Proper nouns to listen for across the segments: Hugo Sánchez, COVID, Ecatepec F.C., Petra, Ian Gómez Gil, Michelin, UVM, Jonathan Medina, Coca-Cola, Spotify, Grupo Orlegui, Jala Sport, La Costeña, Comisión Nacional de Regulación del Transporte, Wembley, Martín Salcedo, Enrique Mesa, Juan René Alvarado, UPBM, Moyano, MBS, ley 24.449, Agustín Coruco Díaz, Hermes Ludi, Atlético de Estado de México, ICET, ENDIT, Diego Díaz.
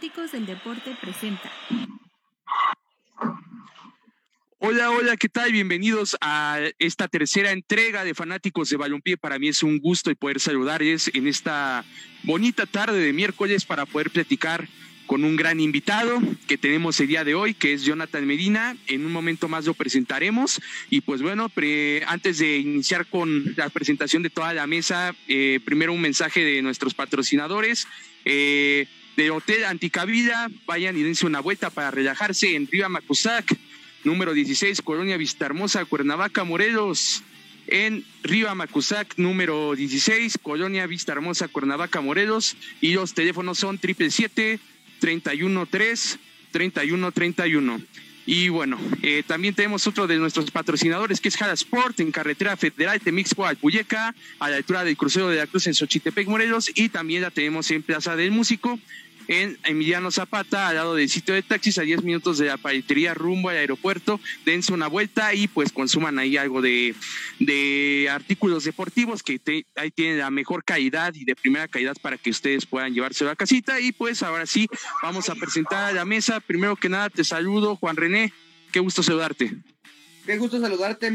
Fanáticos del Deporte presenta. Hola, hola, ¿qué tal? Bienvenidos a esta tercera entrega de Fanáticos de Balompié. Para mí es un gusto poder saludarles en esta bonita tarde de miércoles para poder platicar con un gran invitado que tenemos el día de hoy, que es Jonathan Medina. En un momento más lo presentaremos. Y pues bueno, antes de iniciar con la presentación de toda la mesa, primero un mensaje de nuestros patrocinadores. De Hotel Antica Vida, vayan y dense una vuelta para relajarse en Riva Macusac, número 16, Colonia Vistahermosa, Cuernavaca, Morelos. En Riva Macusac, número 16, Colonia Vistahermosa, Cuernavaca, Morelos. Y los teléfonos son 777-313-3131. Y bueno, también tenemos otro de nuestros patrocinadores, que es Jala Sport, en Carretera Federal Temixco Alpuyeca, a la altura del crucero de la Cruz en Xochitepec, Morelos. Y también la tenemos en Plaza del Músico, en Emiliano Zapata, al lado del sitio de taxis, a 10 minutos de la paletería rumbo al aeropuerto. Dense una vuelta y pues consuman ahí algo de artículos deportivos que ahí tienen la mejor calidad y de primera calidad para que ustedes puedan llevárselo a casita. Y pues ahora sí, vamos a presentar a la mesa. Primero que nada te saludo, Juan René, qué gusto saludarte. Qué gusto saludarte,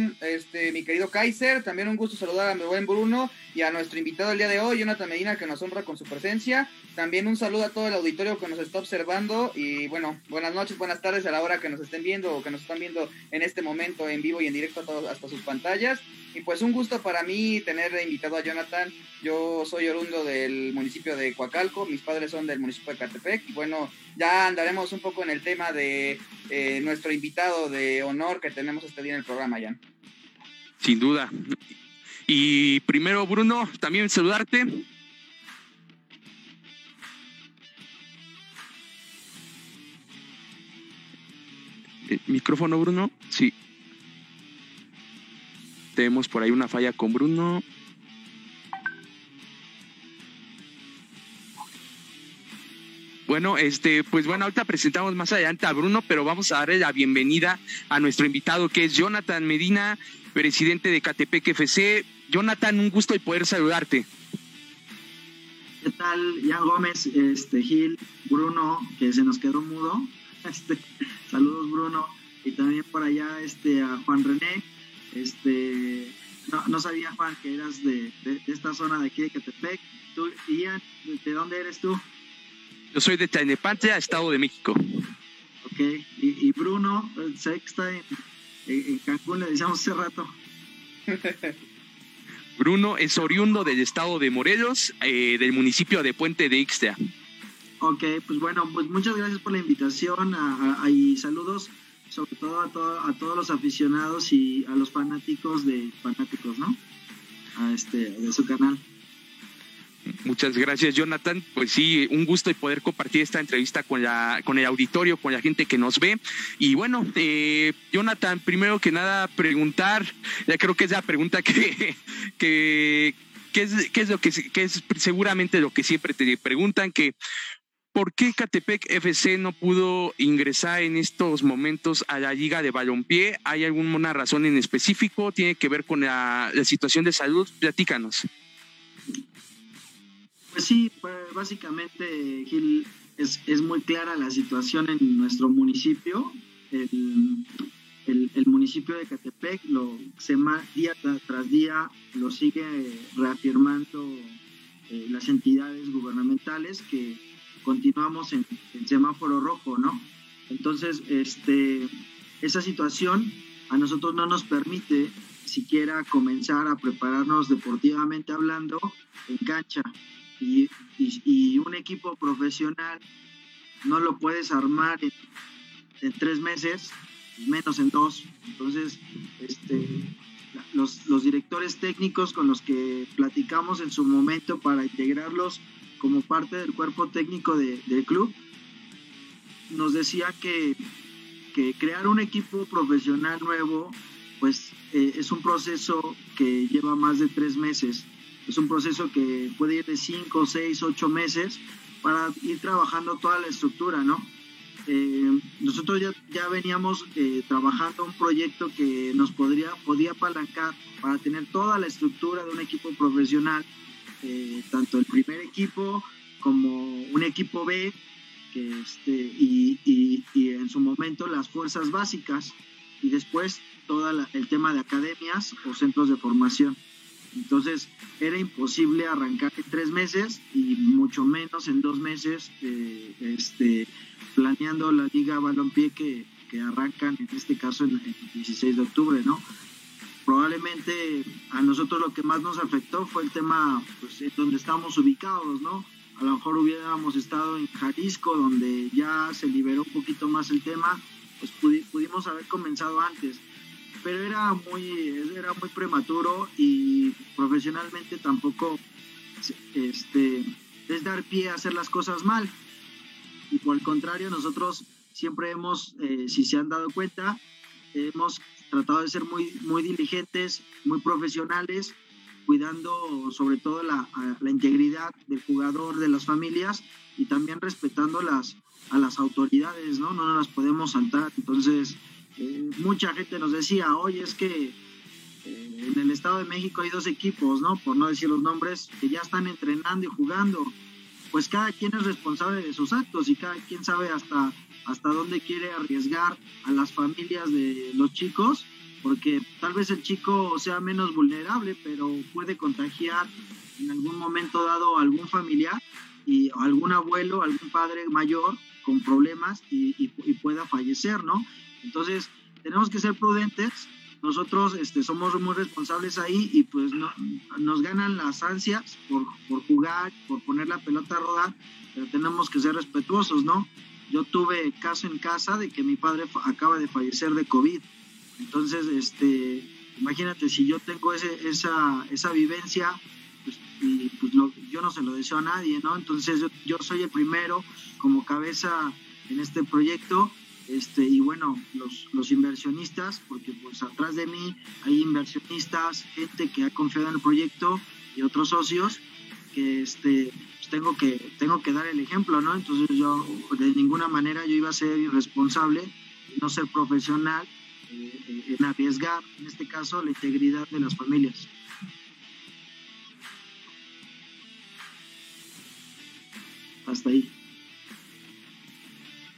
mi querido Kaiser. También un gusto saludar a mi buen Bruno y a nuestro invitado el día de hoy, Jonathan Medina, que nos honra con su presencia. También un saludo a todo el auditorio que nos está observando. Y bueno, buenas noches, buenas tardes a la hora que nos estén viendo o que nos están viendo en este momento en vivo y en directo a todos, hasta sus pantallas. Y pues un gusto para mí tener invitado a Jonathan. Yo soy oriundo del municipio de Coacalco, mis padres son del municipio de Ecatepec. Y bueno, ya andaremos un poco en el tema de nuestro invitado de honor que tenemos este día en el programa, Jan. Sin duda. Y primero, Bruno, también saludarte. Micrófono, Bruno, sí. Tenemos por ahí una falla con Bruno. Bueno, pues bueno, ahorita presentamos más adelante a Bruno, pero vamos a darle la bienvenida a nuestro invitado, que es Jonathan Medina, presidente de Ecatepec F.C. Jonathan, un gusto poder saludarte. ¿Qué tal, Jan Gómez, Gil, Bruno, que se nos quedó mudo? Saludos, Bruno, y también por allá a Juan René. No sabía, Juan, que eras de esta zona de aquí de Ecatepec. Tú, Ian, ¿de dónde eres tú? Yo soy de Tlalnepantla, Estado de México. Ok, y Bruno, sé que está en Cancún, le decíamos hace rato. Bruno es oriundo del Estado de Morelos, del municipio de Puente de Ixtla. Ok, pues bueno, pues muchas gracias por la invitación y saludos sobre todo a todos los aficionados y a los fanáticos de Fanáticos, ¿no? De su canal. Muchas gracias, Jonathan. Pues sí, un gusto poder compartir esta entrevista con el auditorio, con la gente que nos ve. Y bueno, Jonathan, primero que nada preguntar, ya creo que es la pregunta que es seguramente lo que siempre te preguntan, que ¿por qué Ecatepec F.C. no pudo ingresar en estos momentos a la Liga de Balompié? ¿Hay alguna razón en específico? ¿Tiene que ver con la situación de salud? Platícanos. Pues sí, básicamente, Gil, es muy clara la situación en nuestro municipio. El municipio de Ecatepec día tras día lo sigue reafirmando las entidades gubernamentales que continuamos en semáforo rojo, ¿no? Entonces, esa situación a nosotros no nos permite siquiera comenzar a prepararnos deportivamente hablando en cancha. Y un equipo profesional no lo puedes armar en 3 meses, menos en 2. Entonces, los directores técnicos con los que platicamos en su momento para integrarlos como parte del cuerpo técnico del club, nos decía que crear un equipo profesional nuevo, pues es un proceso que lleva más de 3 meses, es un proceso que puede ir de 5, 6, 8 meses para ir trabajando toda la estructura, ¿no? Nosotros ya veníamos trabajando un proyecto que nos podía apalancar para tener toda la estructura de un equipo profesional, tanto el primer equipo como un equipo B, y en su momento las fuerzas básicas, y después todo el tema de academias o centros de formación. Entonces era imposible arrancar en 3 meses y mucho menos en 2 meses planeando la Liga Balompié que arrancan en este caso el 16 de octubre, ¿no? Probablemente a nosotros lo que más nos afectó fue el tema, pues, donde estamos ubicados, ¿no? A lo mejor hubiéramos estado en Jalisco, donde ya se liberó un poquito más el tema, pues pudimos haber comenzado antes, pero era muy prematuro, y profesionalmente tampoco es dar pie a hacer las cosas mal, y por el contrario nosotros siempre hemos, si se han dado cuenta, hemos tratado de ser muy, muy diligentes, muy profesionales, cuidando sobre todo la integridad del jugador, de las familias, y también respetando a las autoridades, ¿no? No nos las podemos saltar. Entonces, mucha gente nos decía, oye, es que en el Estado de México hay 2 equipos, ¿no? Por no decir los nombres, que ya están entrenando y jugando. Pues cada quien es responsable de sus actos, y cada quien sabe hasta dónde quiere arriesgar a las familias de los chicos, porque tal vez el chico sea menos vulnerable, pero puede contagiar en algún momento dado a algún familiar, y algún abuelo, algún padre mayor con problemas, y pueda fallecer, ¿no? Entonces tenemos que ser prudentes. Nosotros somos muy responsables ahí, y pues no, nos ganan las ansias por jugar, por poner la pelota a rodar, pero tenemos que ser respetuosos, ¿no? Yo tuve caso en casa de que mi padre acaba de fallecer de COVID. Entonces, imagínate, si yo tengo esa vivencia, pues, y pues yo no se lo deseo a nadie, ¿no? Entonces, yo soy el primero como cabeza en este proyecto, y bueno, los inversionistas, porque pues atrás de mí hay inversionistas, gente que ha confiado en el proyecto, y otros socios que pues tengo que dar el ejemplo, ¿no? Entonces, yo de ninguna manera iba a ser irresponsable, no ser profesional, en arriesgar, en este caso, la integridad de las familias. Hasta ahí.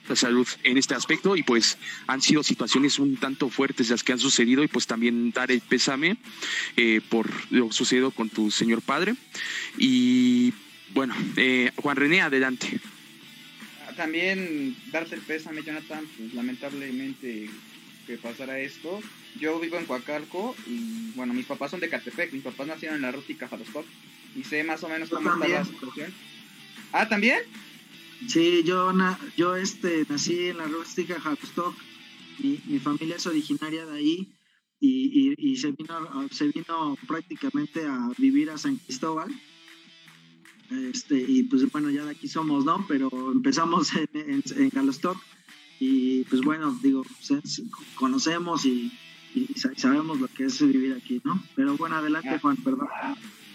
La salud en este aspecto, y pues han sido situaciones un tanto fuertes las que han sucedido, y pues también dar el pésame por lo sucedido con tu señor padre. Y bueno, Juan René, adelante. También darte el pésame, Jonathan, pues lamentablemente que pasara esto. Yo vivo en Coacalco, y bueno, mis papás son de Ecatepec, mis papás nacieron en la rústica Jala Sport, y sé más o menos cómo está la situación. ¿Ah, también? Sí, yo nací en la rústica Jala Sport, mi familia es originaria de ahí, y se vino prácticamente a vivir a San Cristóbal, y pues bueno, ya de aquí somos, ¿no? Pero empezamos en Jala Sport. Y pues bueno, digo, conocemos y sabemos lo que es vivir aquí, ¿no? Pero bueno, adelante, Juan, perdón.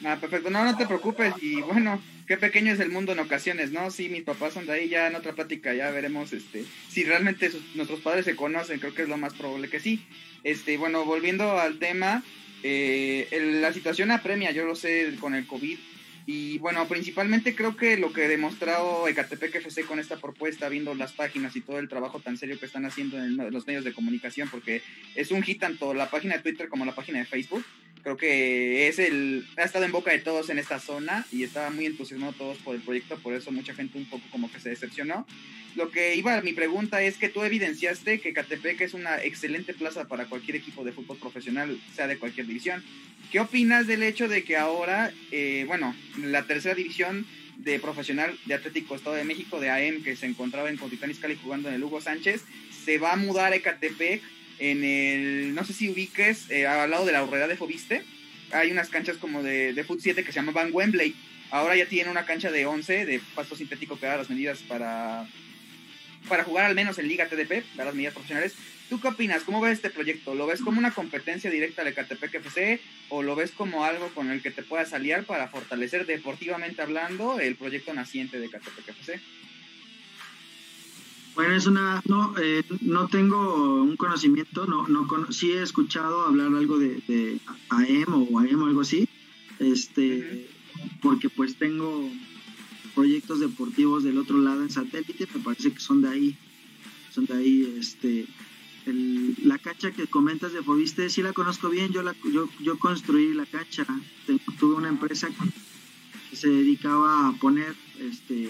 Perfecto, no te preocupes. Y bueno, qué pequeño es el mundo en ocasiones, ¿no? Sí, mis papás son de ahí, ya en otra plática ya veremos si realmente nuestros padres se conocen, creo que es lo más probable que sí. Bueno, volviendo al tema, la situación apremia, yo lo sé, con el COVID. Y bueno, principalmente creo que lo que ha demostrado Ecatepec F.C. con esta propuesta, viendo las páginas y todo el trabajo tan serio que están haciendo en los medios de comunicación, porque es un hit tanto la página de Twitter como la página de Facebook, creo que ha estado en boca de todos en esta zona, y estaba muy entusiasmado todos por el proyecto, por eso mucha gente un poco como que se decepcionó. Lo que iba a mi pregunta es que tú evidenciaste que Ecatepec es una excelente plaza para cualquier equipo de fútbol profesional, sea de cualquier división. ¿Qué opinas del hecho de que ahora, la tercera división de profesional de Atlético Estado de México, de AM, que se encontraba en Cuautitlán Izcalli jugando en el Hugo Sánchez, se va a mudar a Ecatepec, en el, no sé si ubiques, al lado de la Urrera de Fobiste? Hay unas canchas como de Foot 7 que se llamaban Wembley. Ahora ya tienen una cancha de 11 de pasto sintético que da las medidas para jugar al menos en Liga TDP, da las medidas profesionales. ¿Tú qué opinas? ¿Cómo ves este proyecto? ¿Lo ves como una competencia directa de Ecatepec F.C. o lo ves como algo con el que te puedas aliar para fortalecer deportivamente hablando el proyecto naciente de Ecatepec F.C.? Bueno, no tengo un conocimiento, sí he escuchado hablar algo de AM o algo así, porque pues tengo proyectos deportivos del otro lado en Satélite, me parece que son de ahí. Son de ahí, la cancha que comentas de Fobiste, sí la conozco bien, yo construí la cancha, tuve una empresa que se dedicaba a poner,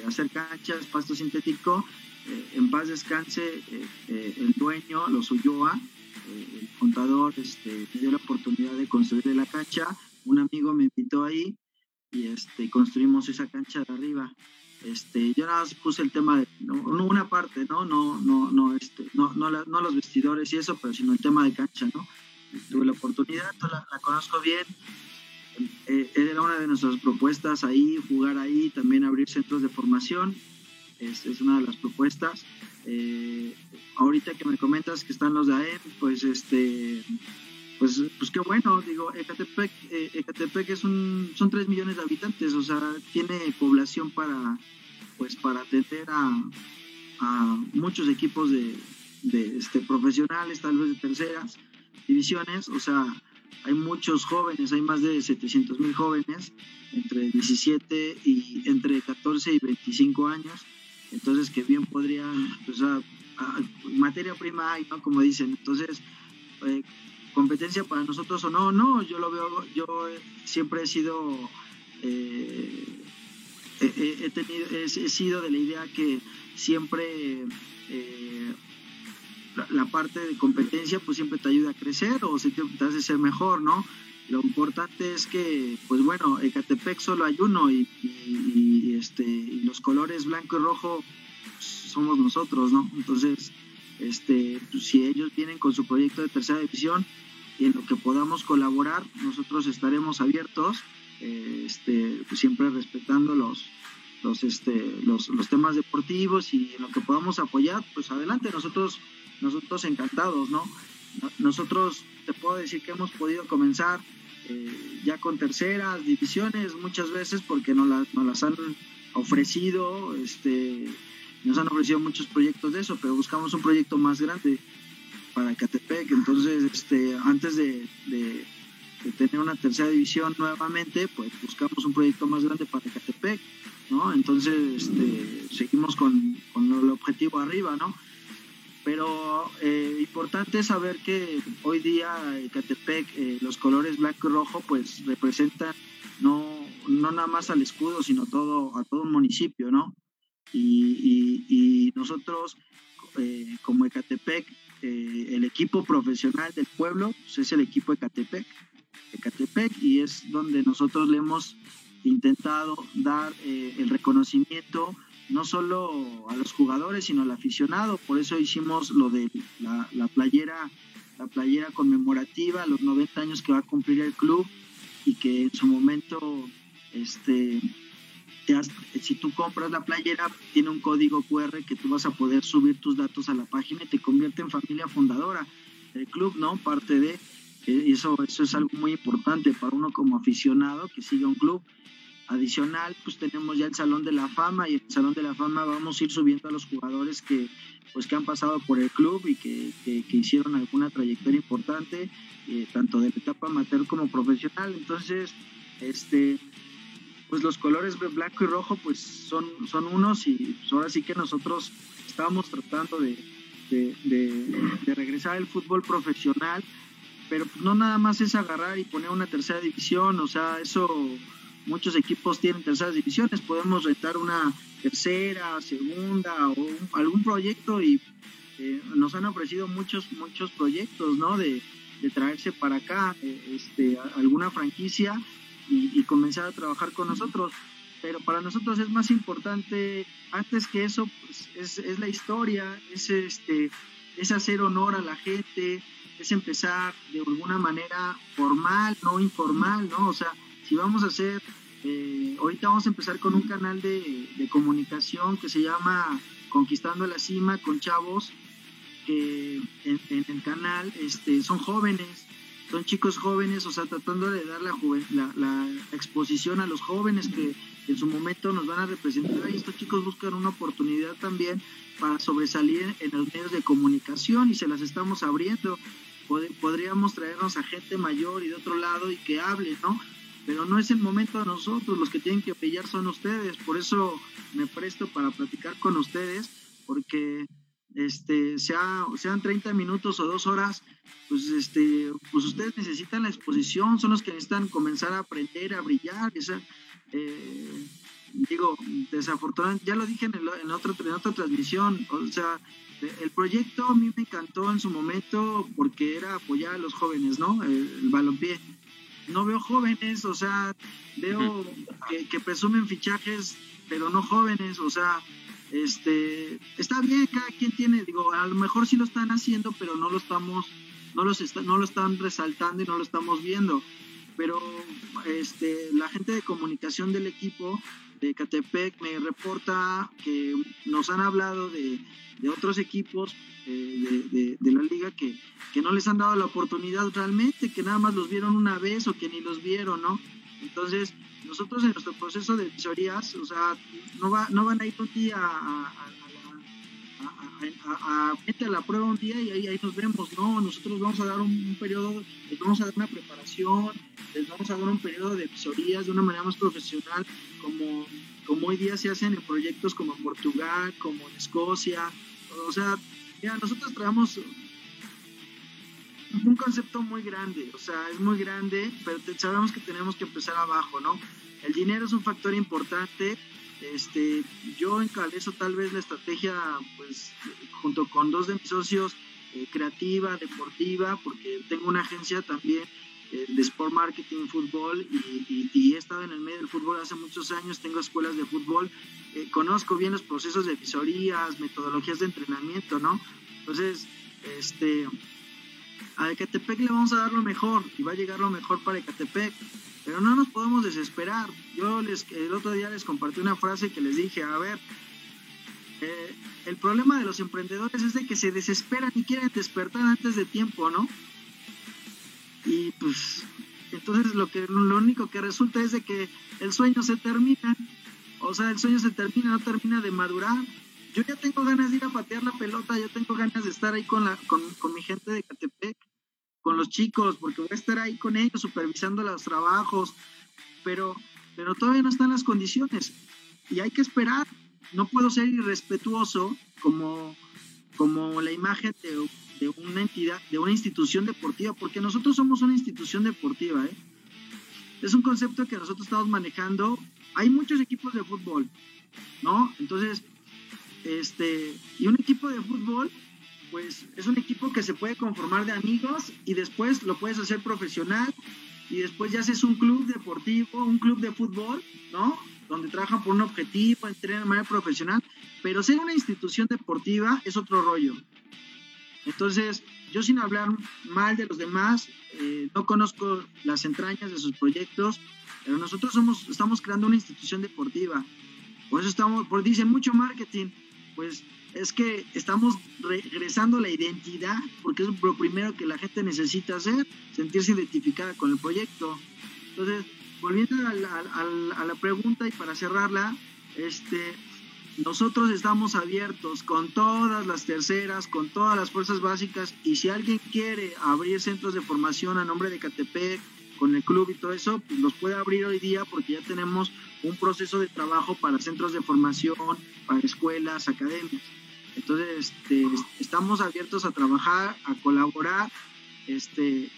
hacer canchas, pasto sintético, en paz descanse, el dueño, los Ulloa, el contador, me dio la oportunidad de construir la cancha, un amigo me invitó ahí y construimos esa cancha de arriba. Yo nada más puse el tema de una parte, no los vestidores y eso, pero sino el tema de cancha, ¿no? Tuve la oportunidad, la conozco bien. Era una de nuestras propuestas ahí, jugar ahí, también abrir centros de formación, es una de las propuestas. Ahorita que me comentas que están los de AEM, pues qué bueno, digo, Ecatepec son 3 millones de habitantes, o sea, tiene población para atender a muchos equipos de profesionales, tal vez de terceras divisiones, o sea, hay muchos jóvenes, hay más de 700,000 jóvenes entre 17 y entre 14 y 25 años, entonces que bien podrían, pues, materia prima hay, ¿no? Como dicen, entonces, competencia para nosotros o no, yo lo veo, yo siempre he sido he sido de la idea que siempre la parte de competencia pues siempre te ayuda a crecer o te hace ser mejor, ¿no? Lo importante es que, pues bueno, Ecatepec solo hay uno y los colores blanco y rojo pues, somos nosotros, ¿no? Entonces, pues, si ellos vienen con su proyecto de tercera división y en lo que podamos colaborar, nosotros estaremos abiertos, pues, siempre respetando los temas deportivos y en lo que podamos apoyar, pues adelante, nosotros encantados, ¿no? Nosotros te puedo decir que hemos podido comenzar ya con terceras divisiones muchas veces porque nos las han ofrecido, nos han ofrecido muchos proyectos de eso, pero buscamos un proyecto más grande para Ecatepec. Entonces, antes de tener una tercera división nuevamente, pues buscamos un proyecto más grande para Ecatepec, ¿no? Entonces, seguimos con el objetivo arriba, ¿no? Pero importante saber que hoy día Ecatepec, los colores blanco y rojo, pues representan no nada más al escudo, sino a todo un municipio, ¿no? Y nosotros, como Ecatepec, el equipo profesional del pueblo pues es el equipo Ecatepec, y es donde nosotros le hemos intentado dar el reconocimiento no solo a los jugadores, sino al aficionado. Por eso hicimos lo de la playera conmemorativa, los 90 años que va a cumplir el club, y que en su momento, si tú compras la playera, tiene un código QR que tú vas a poder subir tus datos a la página y te convierte en familia fundadora del club, ¿no? Parte de eso es algo muy importante para uno como aficionado que sigue un club. Adicional, pues tenemos ya el Salón de la Fama, y en el Salón de la Fama vamos a ir subiendo a los jugadores que han pasado por el club y que hicieron alguna trayectoria importante, tanto de la etapa amateur como profesional. Entonces, pues los colores blanco y rojo pues son unos, y pues ahora sí que nosotros estábamos tratando de regresar al fútbol profesional, pero pues no nada más es agarrar y poner una tercera división, o sea, eso muchos equipos tienen terceras divisiones, podemos rentar una tercera, segunda o algún proyecto, y nos han ofrecido muchos proyectos, ¿no? De traerse para acá alguna franquicia y comenzar a trabajar con nosotros, pero para nosotros es más importante, antes que eso, pues, es la historia, es hacer honor a la gente, es empezar de alguna manera formal, no informal, ¿no? O sea, si vamos a hacer, ahorita vamos a empezar con un canal de comunicación que se llama Conquistando la Cima, con chavos que en el canal son jóvenes, son chicos jóvenes, o sea, tratando de dar la exposición a los jóvenes que en su momento nos van a representar, y estos chicos buscan una oportunidad también para sobresalir en los medios de comunicación, y se las estamos abriendo. Podríamos traernos a gente mayor y de otro lado y que hable, ¿no? pero no es el momento de nosotros, los que tienen que pelear son ustedes. Por eso me presto para platicar con ustedes, porque sean 30 minutos o 2 horas, pues ustedes necesitan la exposición, son los que necesitan comenzar a aprender, a brillar. Desafortunadamente, ya lo dije en otra transmisión, o sea, el proyecto a mí me encantó en su momento porque era apoyar a los jóvenes, ¿no? El balompié. No veo jóvenes, o sea, veo que presumen fichajes, pero no jóvenes, o sea, está bien, cada quien tiene, a lo mejor sí lo están haciendo, pero no lo están resaltando y no lo estamos viendo. Pero la gente de comunicación del equipo de Ecatepec me reporta que nos han hablado de otros equipos de la liga que no les han dado la oportunidad realmente, que nada más los vieron una vez o que ni los vieron, ¿no? Entonces, nosotros en nuestro proceso de visorías, o sea, no van a ir un día a meter la prueba un día y ahí nos vemos, no, nosotros vamos a dar un periodo, les vamos a dar una preparación, les vamos a dar un periodo de visorías de una manera más profesional, como hoy día se hacen en proyectos como en Portugal, como en Escocia. O sea, mira, nosotros traemos un concepto muy grande, o sea, es muy grande, pero sabemos que tenemos que empezar abajo, ¿no? El dinero es un factor importante. Yo encabezo tal vez la estrategia, pues, junto con 2 de mis socios, creativa, deportiva, porque tengo una agencia también de sport marketing, fútbol, y he estado en el medio del fútbol hace muchos años, tengo escuelas de fútbol, conozco bien los procesos de visorías, metodologías de entrenamiento, ¿no? Entonces, a Ecatepec le vamos a dar lo mejor, y va a llegar lo mejor para Ecatepec. Pero no nos podemos desesperar. Yo el otro día les compartí una frase que les dije, a ver, el problema de los emprendedores es de que se desesperan y quieren despertar antes de tiempo, ¿no? Y pues entonces lo único que resulta es de que el sueño se termina, no termina de madurar. Yo ya tengo ganas de ir a patear la pelota, yo tengo ganas de estar ahí con mi gente de Ecatepec, con los chicos, porque voy a estar ahí con ellos supervisando los trabajos, pero todavía no están las condiciones y hay que esperar. No puedo ser irrespetuoso como la imagen de una entidad, de una institución deportiva, porque nosotros somos una institución deportiva, ¿eh? Es un concepto que nosotros estamos manejando. Hay muchos equipos de fútbol, ¿no? Entonces, y un equipo de fútbol, pues es un equipo que se puede conformar de amigos y después lo puedes hacer profesional y después ya haces un club deportivo, un club de fútbol, ¿no? Donde trabajan por un objetivo, entrenan de manera profesional, pero ser una institución deportiva es otro rollo. Entonces, yo sin hablar mal de los demás, no conozco las entrañas de sus proyectos, pero nosotros estamos creando una institución deportiva. Por eso dicen mucho marketing, pues es que estamos regresando la identidad, porque es lo primero que la gente necesita hacer, sentirse identificada con el proyecto. Entonces, volviendo a la pregunta y para cerrarla, nosotros estamos abiertos con todas las terceras, con todas las fuerzas básicas, y si alguien quiere abrir centros de formación a nombre de Ecatepec, con el club y todo eso, pues los puede abrir hoy día, porque ya tenemos un proceso de trabajo para centros de formación, para escuelas, academias. Entonces, estamos abiertos a trabajar, a colaborar.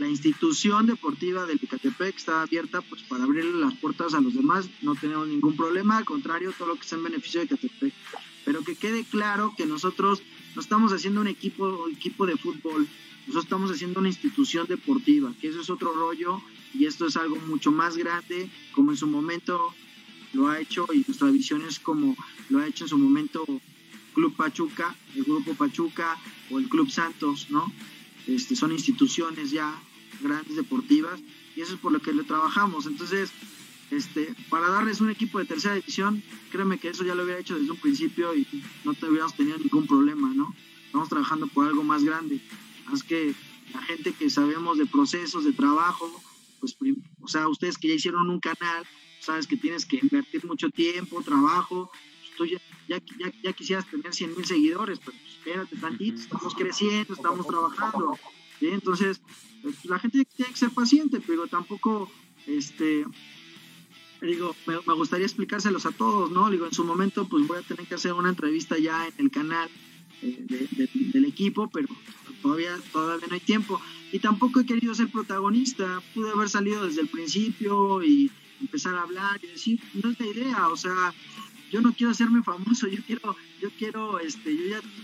La institución deportiva del Ecatepec está abierta, pues, para abrirle las puertas a los demás. No tenemos ningún problema, al contrario, todo lo que sea en beneficio de Ecatepec. Pero que quede claro que nosotros no estamos haciendo un equipo de fútbol, nosotros estamos haciendo una institución deportiva, que eso es otro rollo, y esto es algo mucho más grande, como en su momento lo ha hecho, y nuestra visión es como lo ha hecho en su momento Club Pachuca, el Grupo Pachuca o el Club Santos, ¿no? Son instituciones ya grandes deportivas, y eso es por lo que lo trabajamos. Entonces, para darles un equipo de tercera división, créeme que eso ya lo hubiera hecho desde un principio y no hubiéramos tenido ningún problema, ¿no? Estamos trabajando por algo más grande. Así que la gente que sabemos de procesos de trabajo, pues, o sea, ustedes que ya hicieron un canal, sabes que tienes que invertir mucho tiempo, trabajo. Pues tú ya quisieras tener 100,000 seguidores, pero espérate tantito, estamos creciendo, estamos trabajando. ¿sí? Entonces, la gente tiene que ser paciente, pero tampoco, digo, me gustaría explicárselos a todos, ¿no? Digo, en su momento, pues voy a tener que hacer una entrevista ya en el canal del equipo, pero todavía no hay tiempo. Y tampoco he querido ser protagonista, pude haber salido desde el principio y empezar a hablar y decir, no es la idea, o sea, yo no quiero hacerme famoso, yo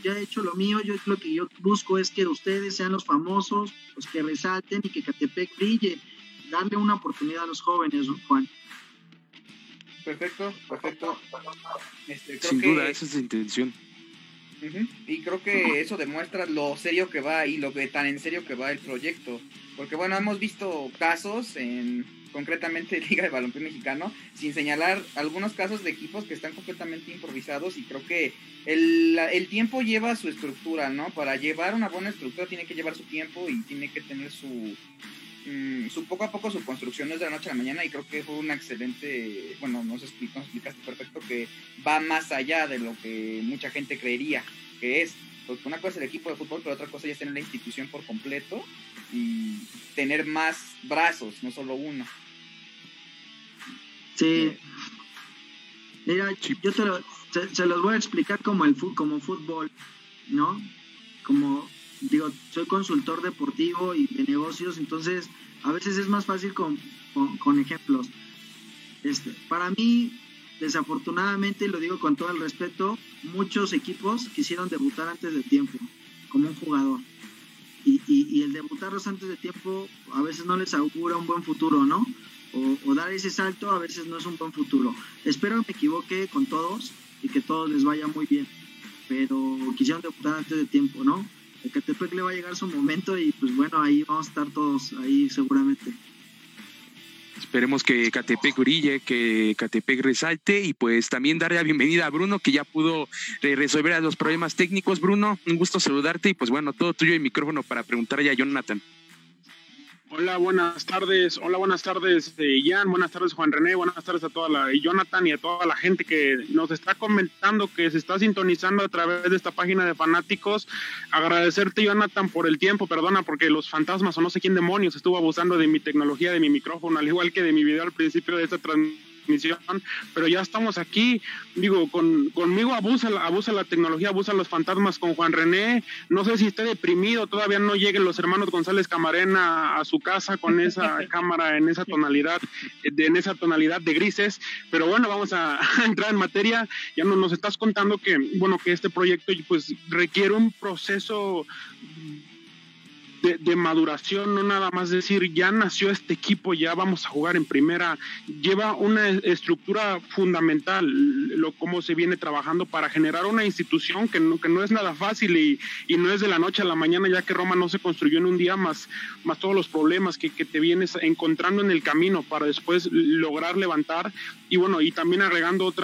ya he hecho lo mío, yo lo que yo busco es que ustedes sean los famosos, los que resalten y que Ecatepec brille, darle una oportunidad a los jóvenes, Juan. Perfecto. Sin duda, esa es la intención. Uh-huh. Y creo que eso demuestra lo serio que va y lo que tan en serio que va el proyecto, porque bueno, hemos visto casos concretamente Liga de Balompié Mexicano, sin señalar algunos casos de equipos que están completamente improvisados, y creo que el tiempo lleva su estructura, ¿no? Para llevar una buena estructura tiene que llevar su tiempo y tiene que tener su poco a poco su construcción, no es de la noche a la mañana, y creo que fue una excelente, bueno, nos explicaste perfecto que va más allá de lo que mucha gente creería que es, porque una cosa es el equipo de fútbol, pero otra cosa ya es tener la institución por completo y tener más brazos, no solo uno. Sí, mira, yo se los voy a explicar como fútbol, ¿no? Como, digo, soy consultor deportivo y de negocios, entonces a veces es más fácil con ejemplos. Para mí, desafortunadamente, y lo digo con todo el respeto, muchos equipos quisieron debutar antes de tiempo, como un jugador, y el debutarlos antes de tiempo a veces no les augura un buen futuro, ¿no? O dar ese salto a veces no es un buen futuro. Espero que me equivoque con todos y que todos les vaya muy bien, pero quisieron debutar antes de tiempo, ¿no? Ecatepec le va a llegar su momento y pues bueno, ahí vamos a estar todos, ahí seguramente. Esperemos que Ecatepec brille, que Ecatepec resalte, y pues también darle la bienvenida a Bruno, que ya pudo resolver a los problemas técnicos. Bruno, un gusto saludarte y pues bueno, todo tuyo el micrófono para preguntarle a Jonathan. Hola, buenas tardes, Ian, buenas tardes, Juan René, buenas tardes a toda Jonathan y a toda la gente que nos está comentando, que se está sintonizando a través de esta página de Fanáticos. Agradecerte, Jonathan, por el tiempo, perdona, porque los fantasmas o no sé quién demonios estuvo abusando de mi tecnología, de mi micrófono, al igual que de mi video al principio de esta transmisión, pero ya estamos aquí. Digo, conmigo abusa la tecnología, abusa los fantasmas. Con Juan René, no sé si esté deprimido, todavía no lleguen los hermanos González Camarena a su casa con esa cámara en esa tonalidad de grises, pero bueno, vamos a entrar en materia. Ya nos estás contando que, bueno, que este proyecto pues requiere un proceso de maduración, no nada más decir ya nació este equipo, ya vamos a jugar en primera, lleva una estructura fundamental, cómo se viene trabajando para generar una institución que no es nada fácil y no es de la noche a la mañana, ya que Roma no se construyó en un día, más todos los problemas que te vienes encontrando en el camino para después lograr levantar. Y bueno, y también agregando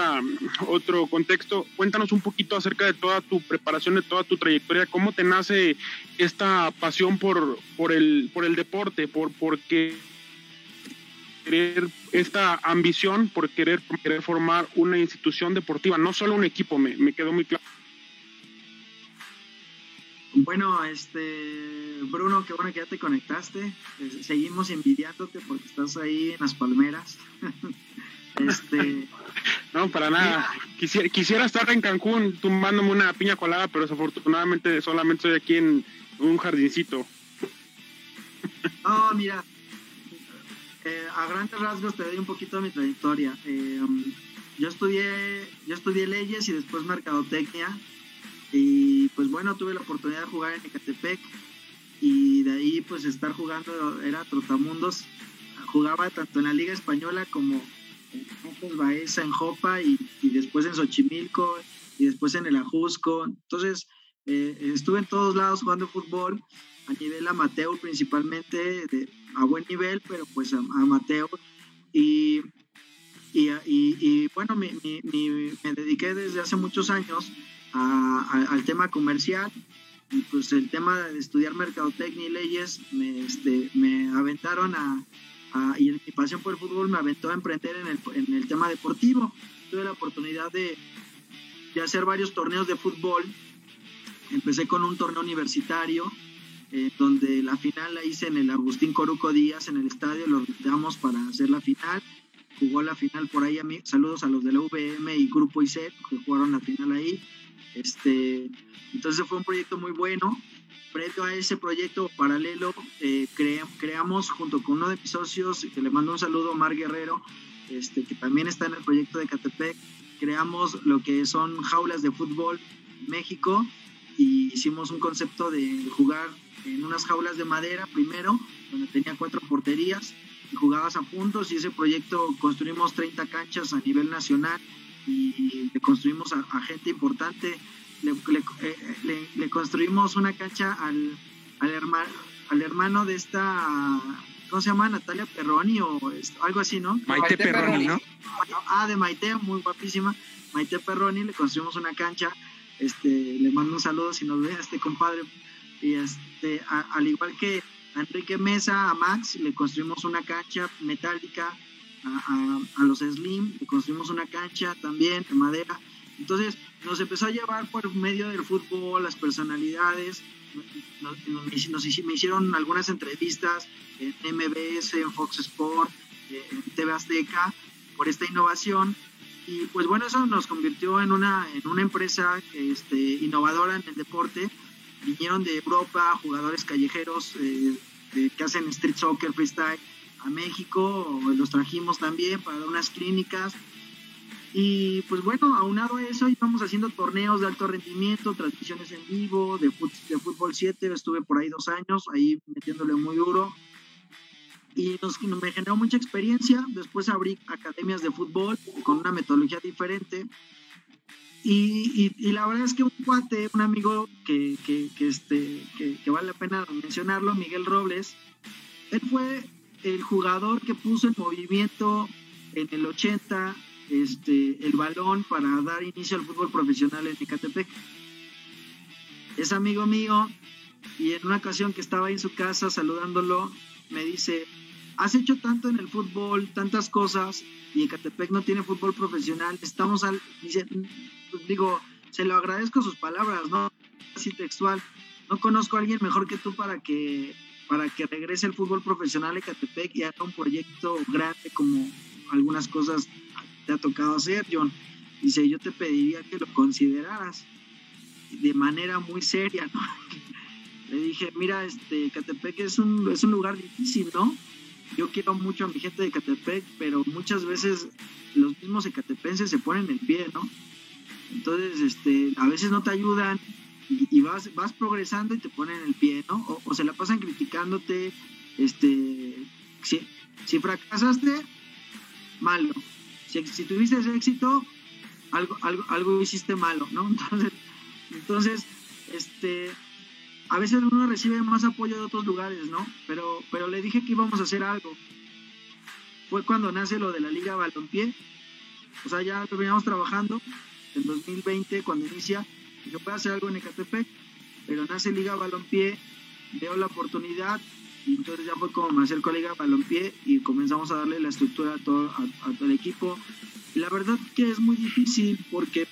otro contexto, cuéntanos un poquito acerca de toda tu preparación, de toda tu trayectoria, cómo te nace esta pasión por el deporte, porque esta ambición por querer formar una institución deportiva, no solo un equipo, me quedó muy claro. Bueno, Bruno, qué bueno que ya te conectaste, seguimos envidiándote porque estás ahí en las palmeras. No, para nada. Quisiera estar en Cancún tumbándome una piña colada, pero desafortunadamente solamente estoy aquí en un jardincito. No, mira, a grandes rasgos te doy un poquito de mi trayectoria. Yo estudié leyes y después mercadotecnia, y pues bueno, tuve la oportunidad de jugar en Ecatepec y de ahí pues estar jugando era trotamundos. Jugaba tanto en la Liga Española como en Baeza, en Jopa y después en Xochimilco y después en el Ajusco. Entonces estuve en todos lados jugando fútbol a nivel amateur, principalmente a buen nivel, pero pues amateur, y bueno, me dediqué desde hace muchos años al tema comercial, y pues el tema de estudiar mercadotecnia y leyes me aventaron y mi pasión por el fútbol me aventó a emprender en el tema deportivo. Tuve la oportunidad de hacer varios torneos de fútbol. Empecé con un torneo universitario donde la final la hice en el Agustín Coruco Díaz, en el estadio, lo damos para hacer la final. Jugó la final por ahí, saludos a los de la UVM y Grupo ICET, que jugaron la final ahí. Entonces fue un proyecto muy bueno. Previo a ese proyecto paralelo, creamos junto con uno de mis socios, que le mando un saludo, Mar Guerrero, que también está en el proyecto de Ecatepec, creamos lo que son jaulas de fútbol en México, y hicimos un concepto de jugar en unas jaulas de madera primero, donde tenía 4 porterías, y jugabas a puntos, y ese proyecto construimos 30 canchas a nivel nacional, y le construimos a gente importante. Le construimos una cancha al hermano de esta, ¿cómo se llama? Natalia Perroni o algo así, ¿no? Maite Perroni, ¿no? Ah, de Maite, muy guapísima. Maite Perroni, le construimos una cancha. Le mando un saludo si nos ve a este compadre. Y al igual que a Enrique Mesa, a Max, le construimos una cancha metálica. A los Slim, le construimos una cancha también de madera. Entonces nos empezó a llevar por medio del fútbol, las personalidades, me hicieron algunas entrevistas en MBS, en Fox Sport, en TV Azteca, por esta innovación. Y pues bueno, eso nos convirtió en una empresa innovadora en el deporte. Vinieron de Europa jugadores callejeros que hacen street soccer, freestyle, a México. Los trajimos también para dar unas clínicas. Y pues bueno, aunado a eso íbamos haciendo torneos de alto rendimiento, transmisiones en vivo, de fútbol 7, estuve por ahí 2 años, ahí metiéndole muy duro. Y me generó mucha experiencia, después abrí academias de fútbol con una metodología diferente. Y la verdad es que un amigo que vale la pena mencionarlo, Miguel Robles, él fue el jugador que puso en movimiento en el 80 el balón para dar inicio al fútbol profesional en Ecatepec. Es amigo mío, y en una ocasión que estaba en su casa saludándolo, me dice: has hecho tanto en el fútbol, tantas cosas, y Ecatepec no tiene fútbol profesional, se lo agradezco sus palabras, ¿no? Así textual: no conozco a alguien mejor que tú para que regrese el fútbol profesional a Ecatepec y haga un proyecto grande como algunas cosas te ha tocado hacer, John. Dice, yo te pediría que lo consideraras de manera muy seria, ¿no? Le dije, mira, Ecatepec es un lugar difícil, ¿no? Yo quiero mucho a mi gente de Ecatepec, pero muchas veces los mismos ecatepenses se ponen en pie, ¿no? Entonces, a veces no te ayudan y vas progresando y te ponen el pie, ¿no? O se la pasan criticándote, si fracasaste, malo. Si tuviste ese éxito, algo hiciste malo, ¿no? Entonces, a veces uno recibe más apoyo de otros lugares, ¿no? Pero le dije que íbamos a hacer algo. Fue cuando nace lo de la Liga Balompié. O sea, ya lo veníamos trabajando en 2020, cuando inicia. Yo puedo hacer algo en Ecatepec, pero nace Liga Balompié, veo la oportunidad. Y entonces ya fue como me acerco a la Liga Balompié y comenzamos a darle la estructura a todo el equipo. Y la verdad que es muy difícil porque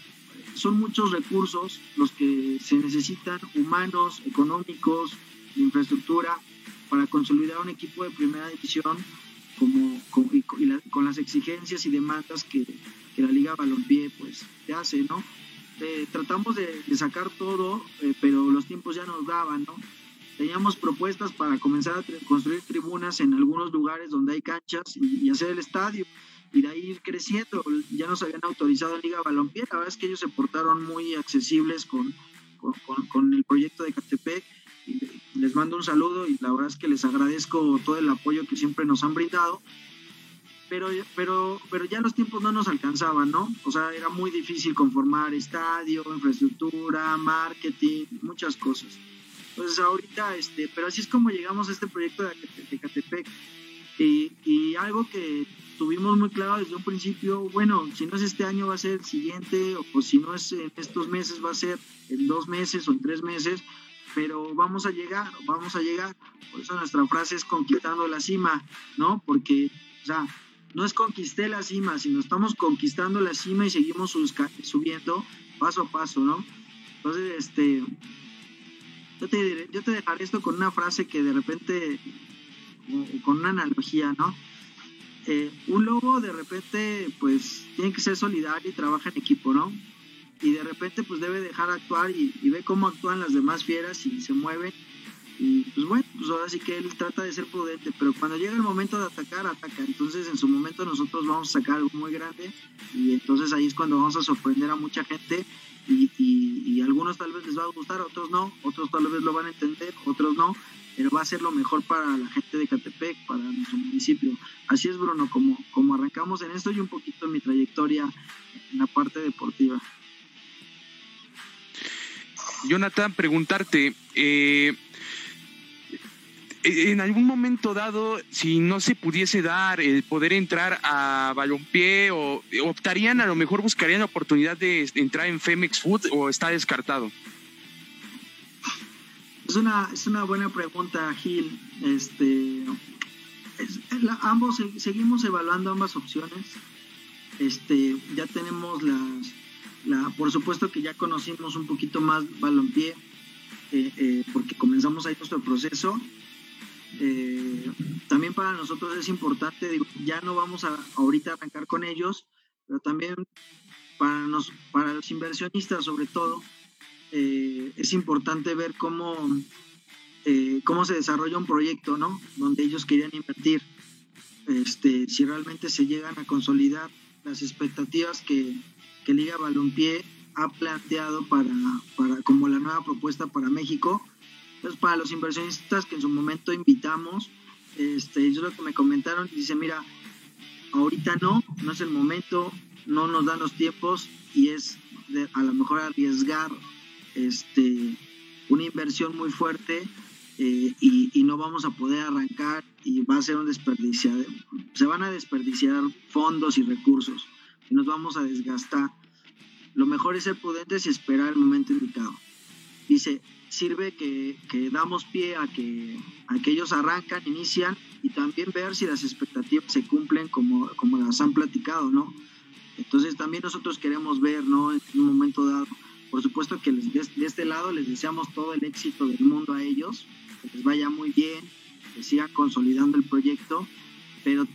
son muchos recursos los que se necesitan, humanos, económicos, de infraestructura, para consolidar un equipo de primera división con las exigencias y demandas que la Liga Balompié pues te hace, ¿no? Tratamos de sacar todo, pero los tiempos ya nos daban, ¿no? Teníamos propuestas para comenzar a construir tribunas en algunos lugares donde hay canchas y hacer el estadio, y de ahí ir creciendo. Ya nos habían autorizado en Liga Balompié, la verdad es que ellos se portaron muy accesibles con el proyecto de Ecatepec, y les mando un saludo y la verdad es que les agradezco todo el apoyo que siempre nos han brindado, pero ya los tiempos no nos alcanzaban, ¿no? O sea, era muy difícil conformar estadio, infraestructura, marketing, muchas cosas. Entonces ahorita, pero así es como llegamos a este proyecto de Ecatepec, y algo que tuvimos muy claro desde un principio, bueno, si no es este año va a ser el siguiente, o si no es en estos meses va a ser en 2 meses o en 3 meses, pero vamos a llegar, por eso nuestra frase es conquistando la cima, ¿no? Porque, o sea, no es conquisté la cima, sino estamos conquistando la cima y seguimos subiendo paso a paso, ¿no? Entonces, Yo te dejaré esto con una frase que de repente, con una analogía, ¿no? Un lobo de repente pues tiene que ser solidario y trabaja en equipo, ¿no? Y de repente pues debe dejar actuar y ve cómo actúan las demás fieras y se mueven. Y pues bueno, pues ahora sí que él trata de ser prudente, pero cuando llega el momento de atacar, ataca. Entonces en su momento nosotros vamos a sacar algo muy grande y entonces ahí es cuando vamos a sorprender a mucha gente y algunos tal vez les va a gustar, otros no, otros tal vez lo van a entender, otros no, pero va a ser lo mejor para la gente de Ecatepec, para nuestro municipio. Así es, Bruno, como arrancamos en esto y un poquito en mi trayectoria en la parte deportiva. Jonathan, preguntarte, en algún momento dado, si no se pudiese dar el poder entrar a Balompié, o optarían, a lo mejor buscarían la oportunidad de entrar en Femex Food, o está descartado? Es una buena pregunta, Gil. Ambos seguimos evaluando ambas opciones. Ya tenemos por supuesto que ya conocimos un poquito más Balompié, porque comenzamos ahí nuestro proceso. También para nosotros es importante, digo, ya no vamos a ahorita arrancar con ellos, pero también para los inversionistas sobre todo, es importante ver cómo se desarrolla un proyecto, ¿no? Donde ellos querían invertir, si realmente se llegan a consolidar las expectativas que Liga Balompié ha planteado para como la nueva propuesta para México. Entonces, para los inversionistas que en su momento invitamos, ellos lo que me comentaron, dice, mira, ahorita no es el momento, no nos dan los tiempos y es a lo mejor arriesgar una inversión muy fuerte y no vamos a poder arrancar y va a ser un desperdicio. Se van a desperdiciar fondos y recursos y nos vamos a desgastar. Lo mejor es ser prudentes y esperar el momento indicado. Dice, sirve que damos pie a que ellos arrancan, inician, y también ver si las expectativas se cumplen como las han platicado, ¿no? Entonces también nosotros queremos ver, ¿no? En un momento dado, por supuesto que de este lado les deseamos todo el éxito del mundo a ellos, que les vaya muy bien, que sigan consolidando el proyecto, pero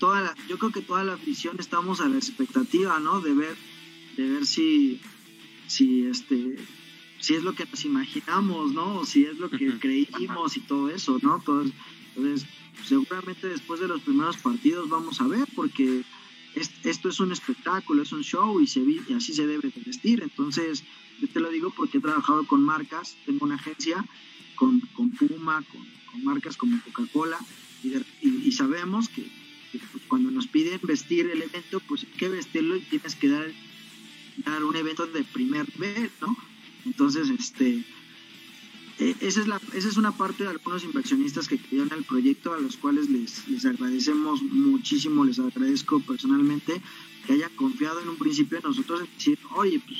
yo creo que toda la afición estamos a la expectativa, ¿no? De ver si es lo que nos imaginamos, ¿no? Si es lo que creímos y todo eso, ¿no? Entonces, seguramente después de los primeros partidos vamos a ver, porque esto es un espectáculo, es un show y así se debe de vestir. Entonces, yo te lo digo porque he trabajado con marcas, tengo una agencia con Puma, con marcas como Coca-Cola y sabemos que cuando nos piden vestir el evento, pues hay que vestirlo y tienes que dar un evento de primer nivel, ¿no? Entonces, esa es una parte de algunos inversionistas que creyeron al proyecto, a los cuales les agradecemos muchísimo, les agradezco personalmente que hayan confiado en un principio en nosotros, en decir, oye, pues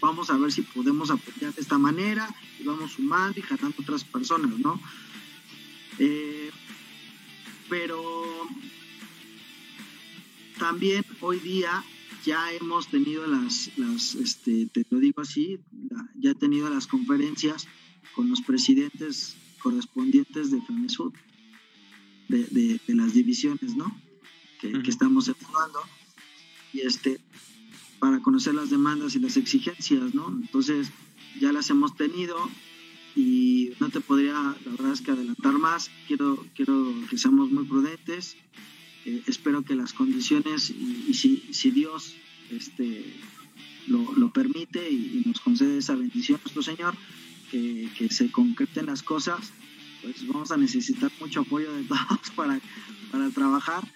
vamos a ver si podemos apoyar de esta manera, y vamos sumando y jalando otras personas, ¿no? Pero también hoy día ya hemos tenido te lo digo así, ya he tenido las conferencias con los presidentes correspondientes de FAMESUD, de las divisiones, ¿no? Que estamos evaluando, y para conocer las demandas y las exigencias, ¿no? Entonces, ya las hemos tenido y no te podría, la verdad es que adelantar más. Quiero que seamos muy prudentes. Espero que las condiciones y si Dios lo permite y nos concede esa bendición, nuestro Señor, que se concreten las cosas, pues vamos a necesitar mucho apoyo de todos para trabajar,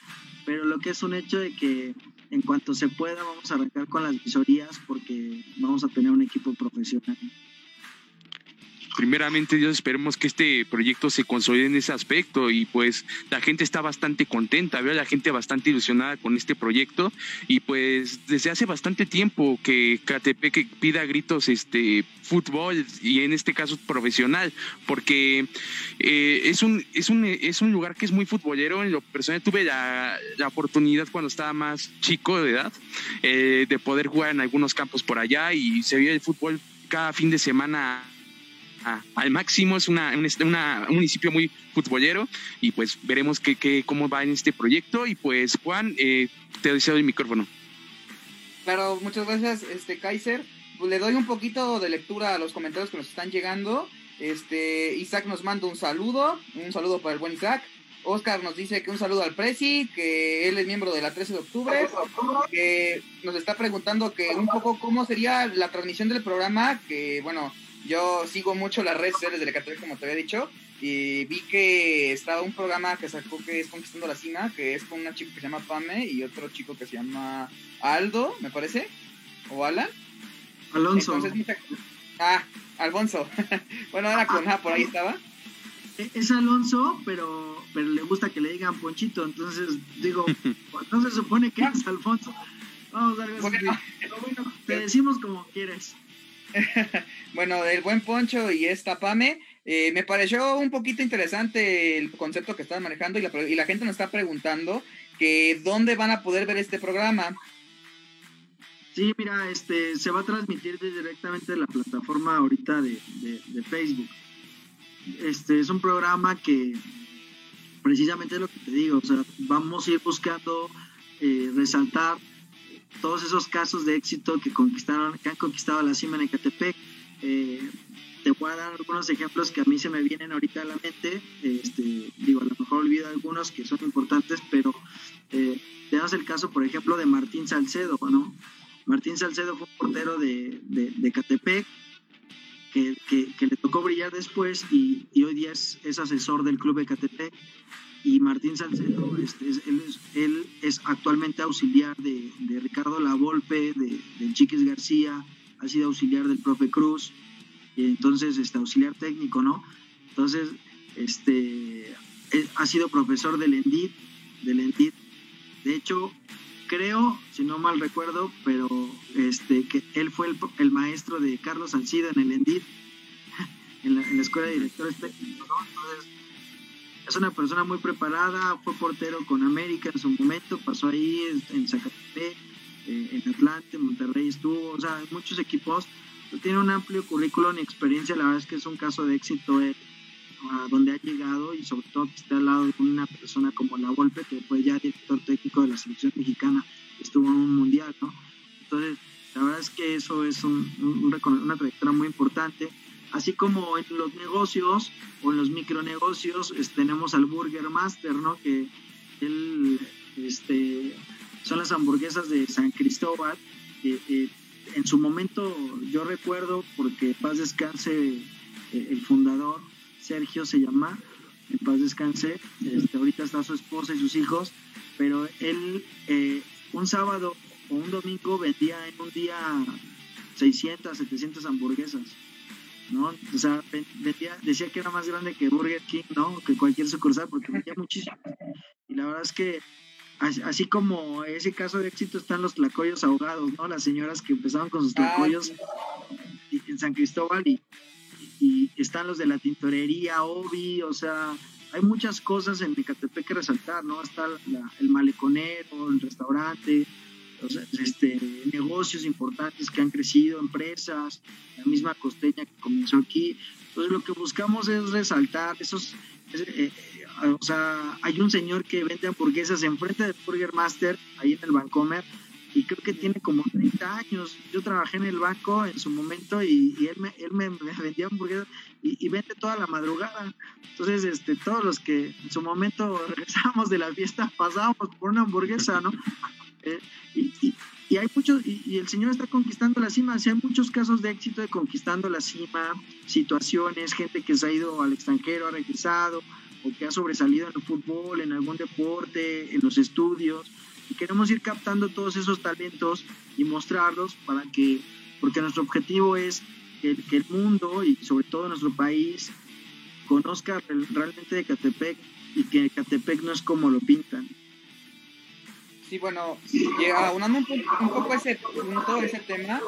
pero lo que es un hecho de que en cuanto se pueda vamos a arrancar con las visorías porque vamos a tener un equipo profesional. Primeramente, Dios, esperemos que este proyecto se consolide en ese aspecto y pues la gente está bastante contenta, veo a la gente bastante ilusionada con este proyecto y pues desde hace bastante tiempo que Ecatepec pida gritos fútbol y en este caso profesional, porque es un lugar que es muy futbolero. En lo personal tuve la oportunidad cuando estaba más chico de edad de poder jugar en algunos campos por allá y se veía el fútbol cada fin de semana al máximo. Es un municipio muy futbolero y pues veremos cómo va en este proyecto. Y pues Juan, te deseo el micrófono. Claro, muchas gracias, Kaiser. Pues le doy un poquito de lectura a los comentarios que nos están llegando. Isaac nos manda un saludo para el buen Isaac. Oscar nos dice que un saludo al Prezi, que él es miembro de la 13 de octubre, que nos está preguntando que un poco cómo sería la transmisión del programa, que bueno, yo sigo mucho las redes sociales de Ecatepec, como te había dicho, y vi que estaba un programa que sacó que es Conquistando la Cima, que es con una chica que se llama Pame y otro chico que se llama Aldo, me parece, o Alan. Alonso. Entonces, Alfonso. Bueno, ahora con por ahí estaba. Es Alonso, pero le gusta que le digan Ponchito, entonces digo, no se supone que es Alfonso. Vamos a darle bueno, te decimos como quieres. Bueno, el buen Poncho y esta Pame, me pareció un poquito interesante el concepto que estaban manejando y la gente nos está preguntando que dónde van a poder ver este programa. Sí, mira, se va a transmitir directamente de la plataforma ahorita de Facebook. Es un programa que precisamente es lo que te digo, o sea, vamos a ir buscando resaltar todos esos casos de éxito que han conquistado la cima en Ecatepec. Te voy a dar algunos ejemplos que a mí se me vienen ahorita a la mente, a lo mejor olvido algunos que son importantes, pero tenemos el caso, por ejemplo, de Martín Salcedo, ¿no? Martín Salcedo fue un portero de Ecatepec que le tocó brillar después y hoy día es asesor del club Ecatepec. Y Martín Salcedo, él es actualmente auxiliar de Ricardo La Volpe, de Chiquis García, ha sido auxiliar del profe Cruz, y entonces auxiliar técnico, ¿no? Entonces, ha sido profesor del ENDIT. De hecho, creo, si no mal recuerdo, pero que él fue el maestro de Carlos Salcedo en el ENDIT, en la escuela de directores técnicos, ¿no? Entonces, es una persona muy preparada, fue portero con América en su momento, pasó ahí en Zacatepec, en Atlante, Monterrey estuvo, o sea, en muchos equipos, tiene un amplio currículum y experiencia. La verdad es que es un caso de éxito a donde ha llegado, y sobre todo que está al lado de una persona como La Volpe, que fue ya director técnico de la selección mexicana, estuvo en un mundial, ¿no? Entonces, la verdad es que eso es una trayectoria muy importante, así como en los negocios o en los micronegocios. Tenemos al Burger Master, ¿no? Que él, son las hamburguesas de San Cristóbal, en su momento yo recuerdo, porque paz descanse, el fundador Sergio se llama, en paz descanse, ahorita está su esposa y sus hijos, pero él un sábado o un domingo vendía en un día 600, 700 hamburguesas, ¿no? O sea, decía que era más grande que Burger King, ¿no? Que cualquier sucursal, porque vendía muchísimo. Y la verdad es que así como ese caso de éxito están los tlacoyos ahogados, ¿no? Las señoras que empezaron con sus tlacoyos en San Cristóbal y están los de la tintorería, Obi, o sea, hay muchas cosas en Ecatepec que resaltar, ¿no? Está el maleconero, el restaurante, o sea, negocios importantes que han crecido, empresas, la misma Costeña que comenzó aquí. Entonces, lo que buscamos es resaltar esos. O sea, hay un señor que vende hamburguesas enfrente del Burger Master, ahí en el Bancomer, y creo que tiene como 30 años. Yo trabajé en el banco en su momento y él me vendía hamburguesas y vende toda la madrugada. Entonces, todos los que en su momento regresamos de la fiesta pasábamos por una hamburguesa, ¿no? Y hay muchos, y el señor está conquistando la cima. O sea, hay muchos casos de éxito de conquistando la cima, situaciones, gente que se ha ido al extranjero, ha regresado, o que ha sobresalido en el fútbol, en algún deporte, en los estudios, y queremos ir captando todos esos talentos y mostrarlos porque nuestro objetivo es que el mundo y sobre todo nuestro país conozca realmente de Ecatepec, y que Ecatepec no es como lo pintan. Sí, bueno, aunando un poco ese punto, ese tema,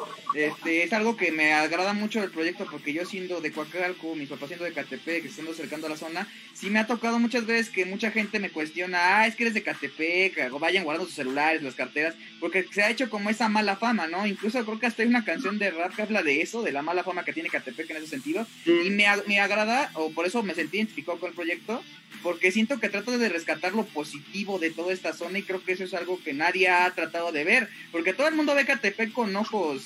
es algo que me agrada mucho del proyecto, porque yo siendo de Coacalco, mis papás siendo de Ecatepec, estando cercando a la zona, sí me ha tocado muchas veces que mucha gente me cuestiona, es que eres de Ecatepec, o vayan guardando sus celulares, las carteras, porque se ha hecho como esa mala fama, ¿no? Incluso creo que hasta hay una canción de rap que habla de eso, de la mala fama que tiene Ecatepec en ese sentido, y me agrada, o por eso me sentí identificado con el proyecto, porque siento que trato de rescatar lo positivo de toda esta zona, y creo que eso es algo que nadie ha tratado de ver, porque todo el mundo ve Ecatepec con ojos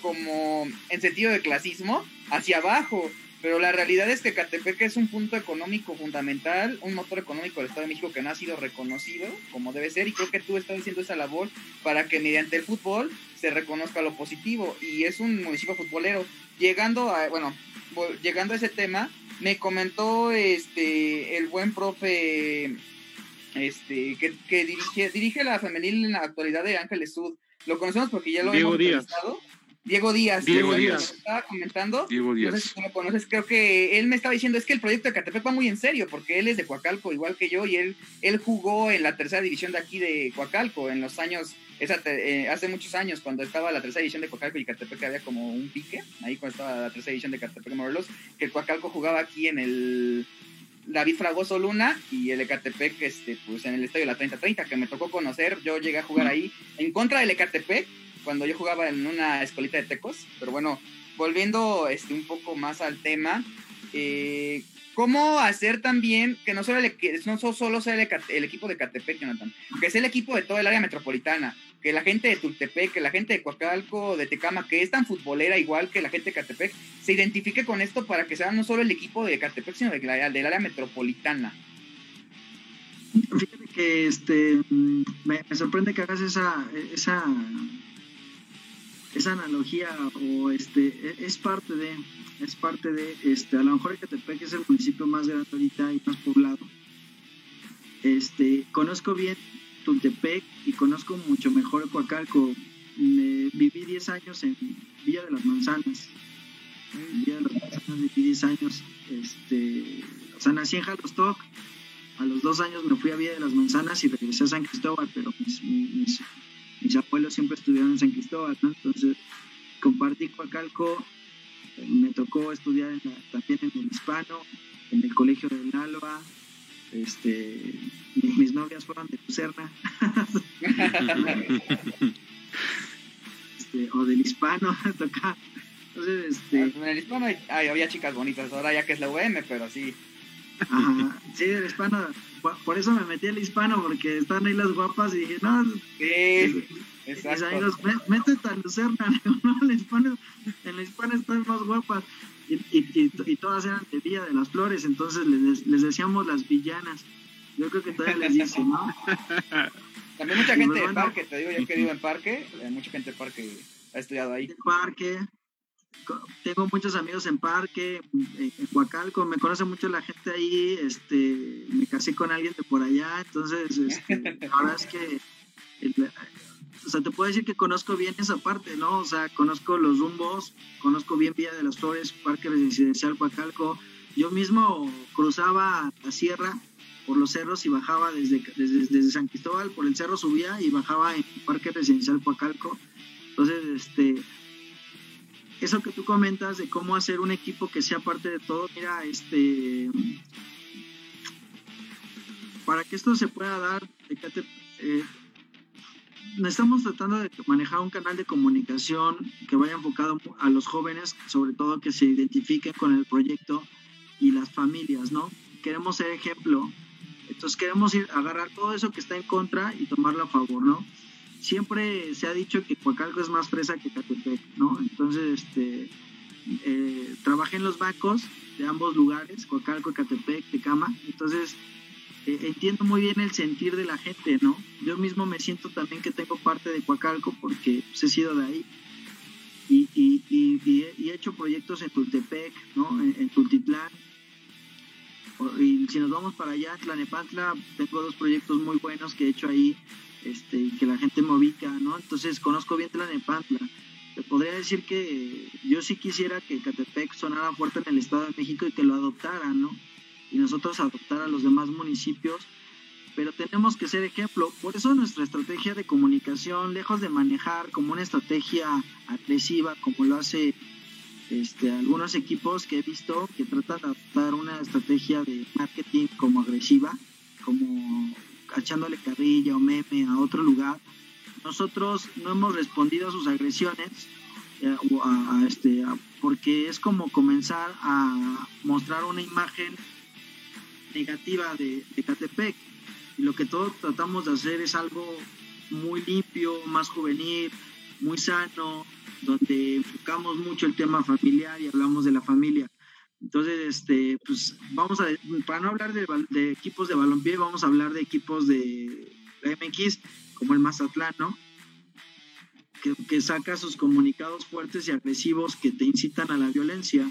como en sentido de clasismo hacia abajo, pero la realidad es que Ecatepec es un punto económico fundamental, un motor económico del Estado de México que no ha sido reconocido como debe ser, y creo que tú estás haciendo esa labor para que mediante el fútbol se reconozca lo positivo, y es un municipio futbolero. Llegando a ese tema, me comentó el buen profe que dirige la femenil en la actualidad de Ángeles Sud. Lo conocemos porque ya lo hemos entrevistado. Diego Díaz. Estaba comentando. Diego Díaz. No sé si tú lo conoces, creo que él me estaba diciendo, es que el proyecto de Ecatepec va muy en serio, porque él es de Coacalco, igual que yo, y él jugó en la tercera división de aquí de Coacalco en los años, hace muchos años, cuando estaba la tercera división de Coacalco y Ecatepec había como un pique, ahí cuando estaba la tercera división de Ecatepec Morelos, que el Coacalco jugaba aquí en el David Fragoso Luna y el Ecatepec pues en el estadio de la 3030, que me tocó conocer. Yo llegué a jugar ahí en contra del Ecatepec cuando yo jugaba en una escolita de tecos. Pero bueno, volviendo un poco más al tema, ¿cómo hacer también que no solo sea el equipo de Ecatepec, Jonathan, que sea el equipo de todo el área metropolitana, que la gente de Tultepec, que la gente de Coacalco, de Tecama, que es tan futbolera igual que la gente de Ecatepec, se identifique con esto para que sea no solo el equipo de Ecatepec, sino del área metropolitana? Fíjate que me sorprende que hagas esa analogía, o es parte de a lo mejor Ecatepec es el municipio más grande ahorita y más poblado. Conozco bien Tultepec y conozco mucho mejor Coacalco. Viví 10 años en Villa de las Manzanas. Viví 10 años. O sea, nací en Jalostoc. A los 2 años me fui a Villa de las Manzanas y regresé a San Cristóbal, pero mis abuelos siempre estudiaron en San Cristóbal, ¿no? Entonces compartí Coacalco. Me tocó estudiar también en el Hispano, en el Colegio del Alba. Mis novias fueron de Lucerna o del Hispano tocar. Entonces, en el Hispano había chicas bonitas, ahora ya que es la UM, pero sí. Ajá, sí, del Hispano. Por eso me metí al Hispano, porque están ahí las guapas y dije, no, sí, exacto. Métete a Lucerna, ¿no? En el Hispano están más guapas. Y todas eran de Villa de las Flores, entonces les decíamos las villanas. Yo creo que todavía les dicen, ¿no? También mucha gente de Parque, te digo, yo que vivo en Parque, mucha gente de Parque ha estudiado ahí. En Parque, tengo muchos amigos en Parque, en Coacalco, me conoce mucho la gente ahí, me casé con alguien de por allá, entonces la verdad es que o sea, te puedo decir que conozco bien esa parte, ¿no? O sea, conozco los rumbos, conozco bien Villa de las Flores, Parque Residencial Coacalco. Yo mismo cruzaba la sierra por los cerros y bajaba desde San Cristóbal, por el cerro subía y bajaba en Parque Residencial Coacalco. Entonces, eso que tú comentas de cómo hacer un equipo que sea parte de todo, mira, para que esto se pueda dar, estamos tratando de manejar un canal de comunicación que vaya enfocado a los jóvenes, sobre todo que se identifiquen con el proyecto y las familias, ¿no? Queremos ser ejemplo, entonces queremos agarrar todo eso que está en contra y tomarlo a favor, ¿no? Siempre se ha dicho que Coacalco es más fresa que Ecatepec, ¿no? Entonces, trabajé en los bancos de ambos lugares, Coacalco, Ecatepec, Tecama, entonces entiendo muy bien el sentir de la gente, ¿no? Yo mismo me siento también que tengo parte de Coacalco porque he sido de ahí y he hecho proyectos en Tultepec, ¿no? En Tultitlán, y si nos vamos para allá, Tlanepantla, tengo 2 proyectos muy buenos que he hecho ahí, y que la gente me ubica, ¿no? Entonces conozco bien Tlanepantla. Te podría decir que yo sí quisiera que Ecatepec sonara fuerte en el Estado de México y que lo adoptaran, ¿no? Y nosotros adoptar a los demás municipios pero tenemos que ser ejemplo. Por eso nuestra estrategia de comunicación, lejos de manejar como una estrategia agresiva, como lo hace algunos equipos que he visto que tratan de adoptar una estrategia de marketing como agresiva, como echándole carrilla o meme a otro lugar, nosotros no hemos respondido a sus agresiones, porque es como comenzar a mostrar una imagen negativa de Ecatepec. Y lo que todos tratamos de hacer es algo muy limpio, más juvenil, muy sano, donde enfocamos mucho el tema familiar y hablamos de la familia. Entonces, pues vamos a, para no hablar de equipos de balompié, vamos a hablar de equipos de la MX, como el Mazatlán, ¿no? Que saca sus comunicados fuertes y agresivos que te incitan a la violencia.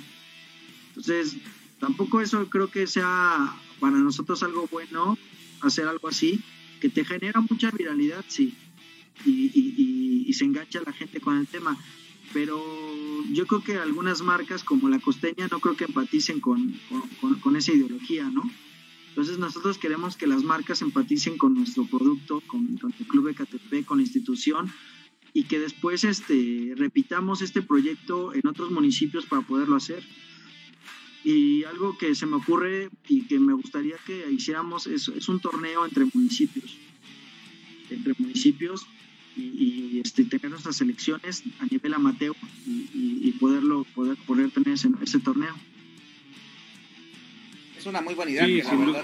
Entonces, tampoco eso creo que sea para nosotros algo bueno, hacer algo así, que te genera mucha viralidad, sí, y se engancha la gente con el tema. Pero yo creo que algunas marcas como La Costeña no creo que empaticen con esa ideología, ¿no? Entonces nosotros queremos que las marcas empaticen con nuestro producto, con el Club Ecatepec, con la institución, y que después repitamos este proyecto en otros municipios para poderlo hacer. Y algo que se me ocurre y que me gustaría que hiciéramos es un torneo entre municipios y tener nuestras selecciones a nivel amateur y poder tener ese torneo. Es una muy buena idea. Sí, sin duda.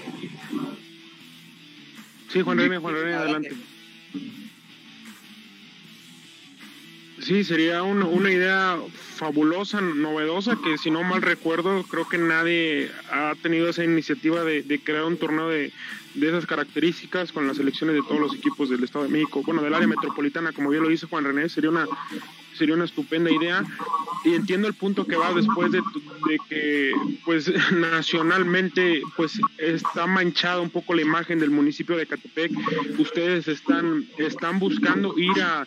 Sí, Juan René, adelante. Sí, sería una idea fabulosa, novedosa, que si no mal recuerdo, creo que nadie ha tenido esa iniciativa de crear un torneo de esas características con las selecciones de todos los equipos del Estado de México, bueno, del área metropolitana, como bien lo dice Juan René, sería una estupenda idea. Y entiendo el punto que va después de que pues nacionalmente pues está manchada un poco la imagen del municipio de Ecatepec. Ustedes están buscando ir a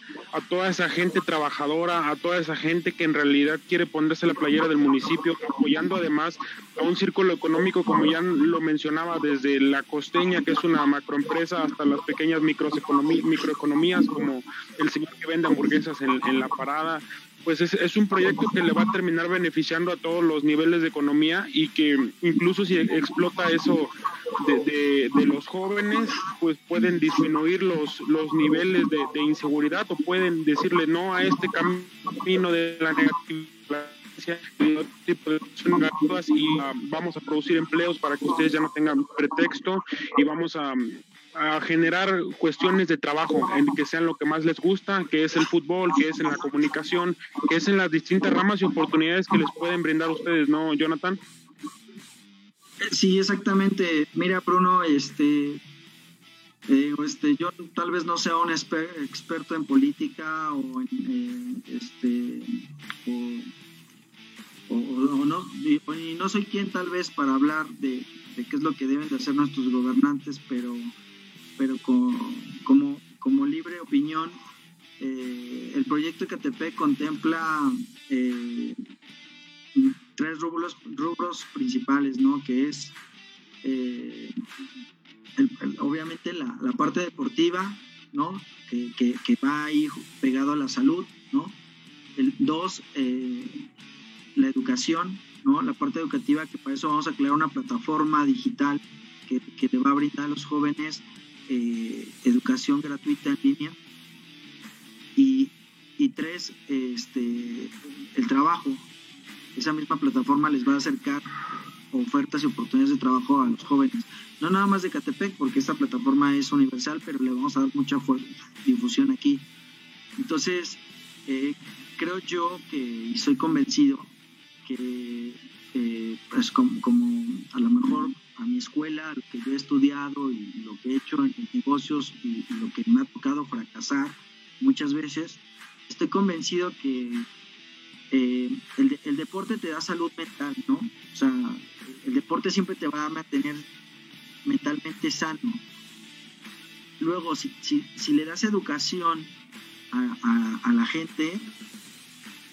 toda esa gente trabajadora, a toda esa gente que en realidad quiere ponerse la playera del municipio, apoyando además a un círculo económico, como ya lo mencionaba, desde La Costeña, que es una macroempresa, hasta las pequeñas microeconomías, como el señor que vende hamburguesas en la parada. Pues es un proyecto que le va a terminar beneficiando a todos los niveles de economía, y que incluso si explota eso de los jóvenes, pues pueden disminuir los niveles de inseguridad, o pueden decirle no a este camino de la negatividad y vamos a producir empleos para que ustedes ya no tengan pretexto, y vamos a generar cuestiones de trabajo en que sean lo que más les gusta, que es el fútbol, que es en la comunicación, que es en las distintas ramas y oportunidades que les pueden brindar a ustedes, ¿no, Jonathan? Sí, exactamente. Mira, Bruno, yo tal vez no sea un experto en política o en no soy quien tal vez para hablar de qué es lo que deben de hacer nuestros gobernantes, pero como libre opinión, el proyecto Ecatepec contempla 3 rubros principales, ¿no? Que es obviamente la parte deportiva, ¿no? Que va ahí pegado a la salud, ¿no? 2, la educación, ¿no? La parte educativa, que para eso vamos a crear una plataforma digital que le va a brindar a los jóvenes educación gratuita en línea. Y 3, el trabajo. Esa misma plataforma les va a acercar ofertas y oportunidades de trabajo a los jóvenes. No nada más de Ecatepec, porque esta plataforma es universal, pero le vamos a dar mucha difusión aquí. Entonces, creo yo que, y soy convencido, que pues como a lo mejor a mi escuela, lo que yo he estudiado y lo que he hecho en negocios y lo que me ha tocado fracasar muchas veces, estoy convencido que el deporte te da salud mental, ¿no? O sea, el deporte siempre te va a mantener mentalmente sano. Luego, si le das educación a la gente,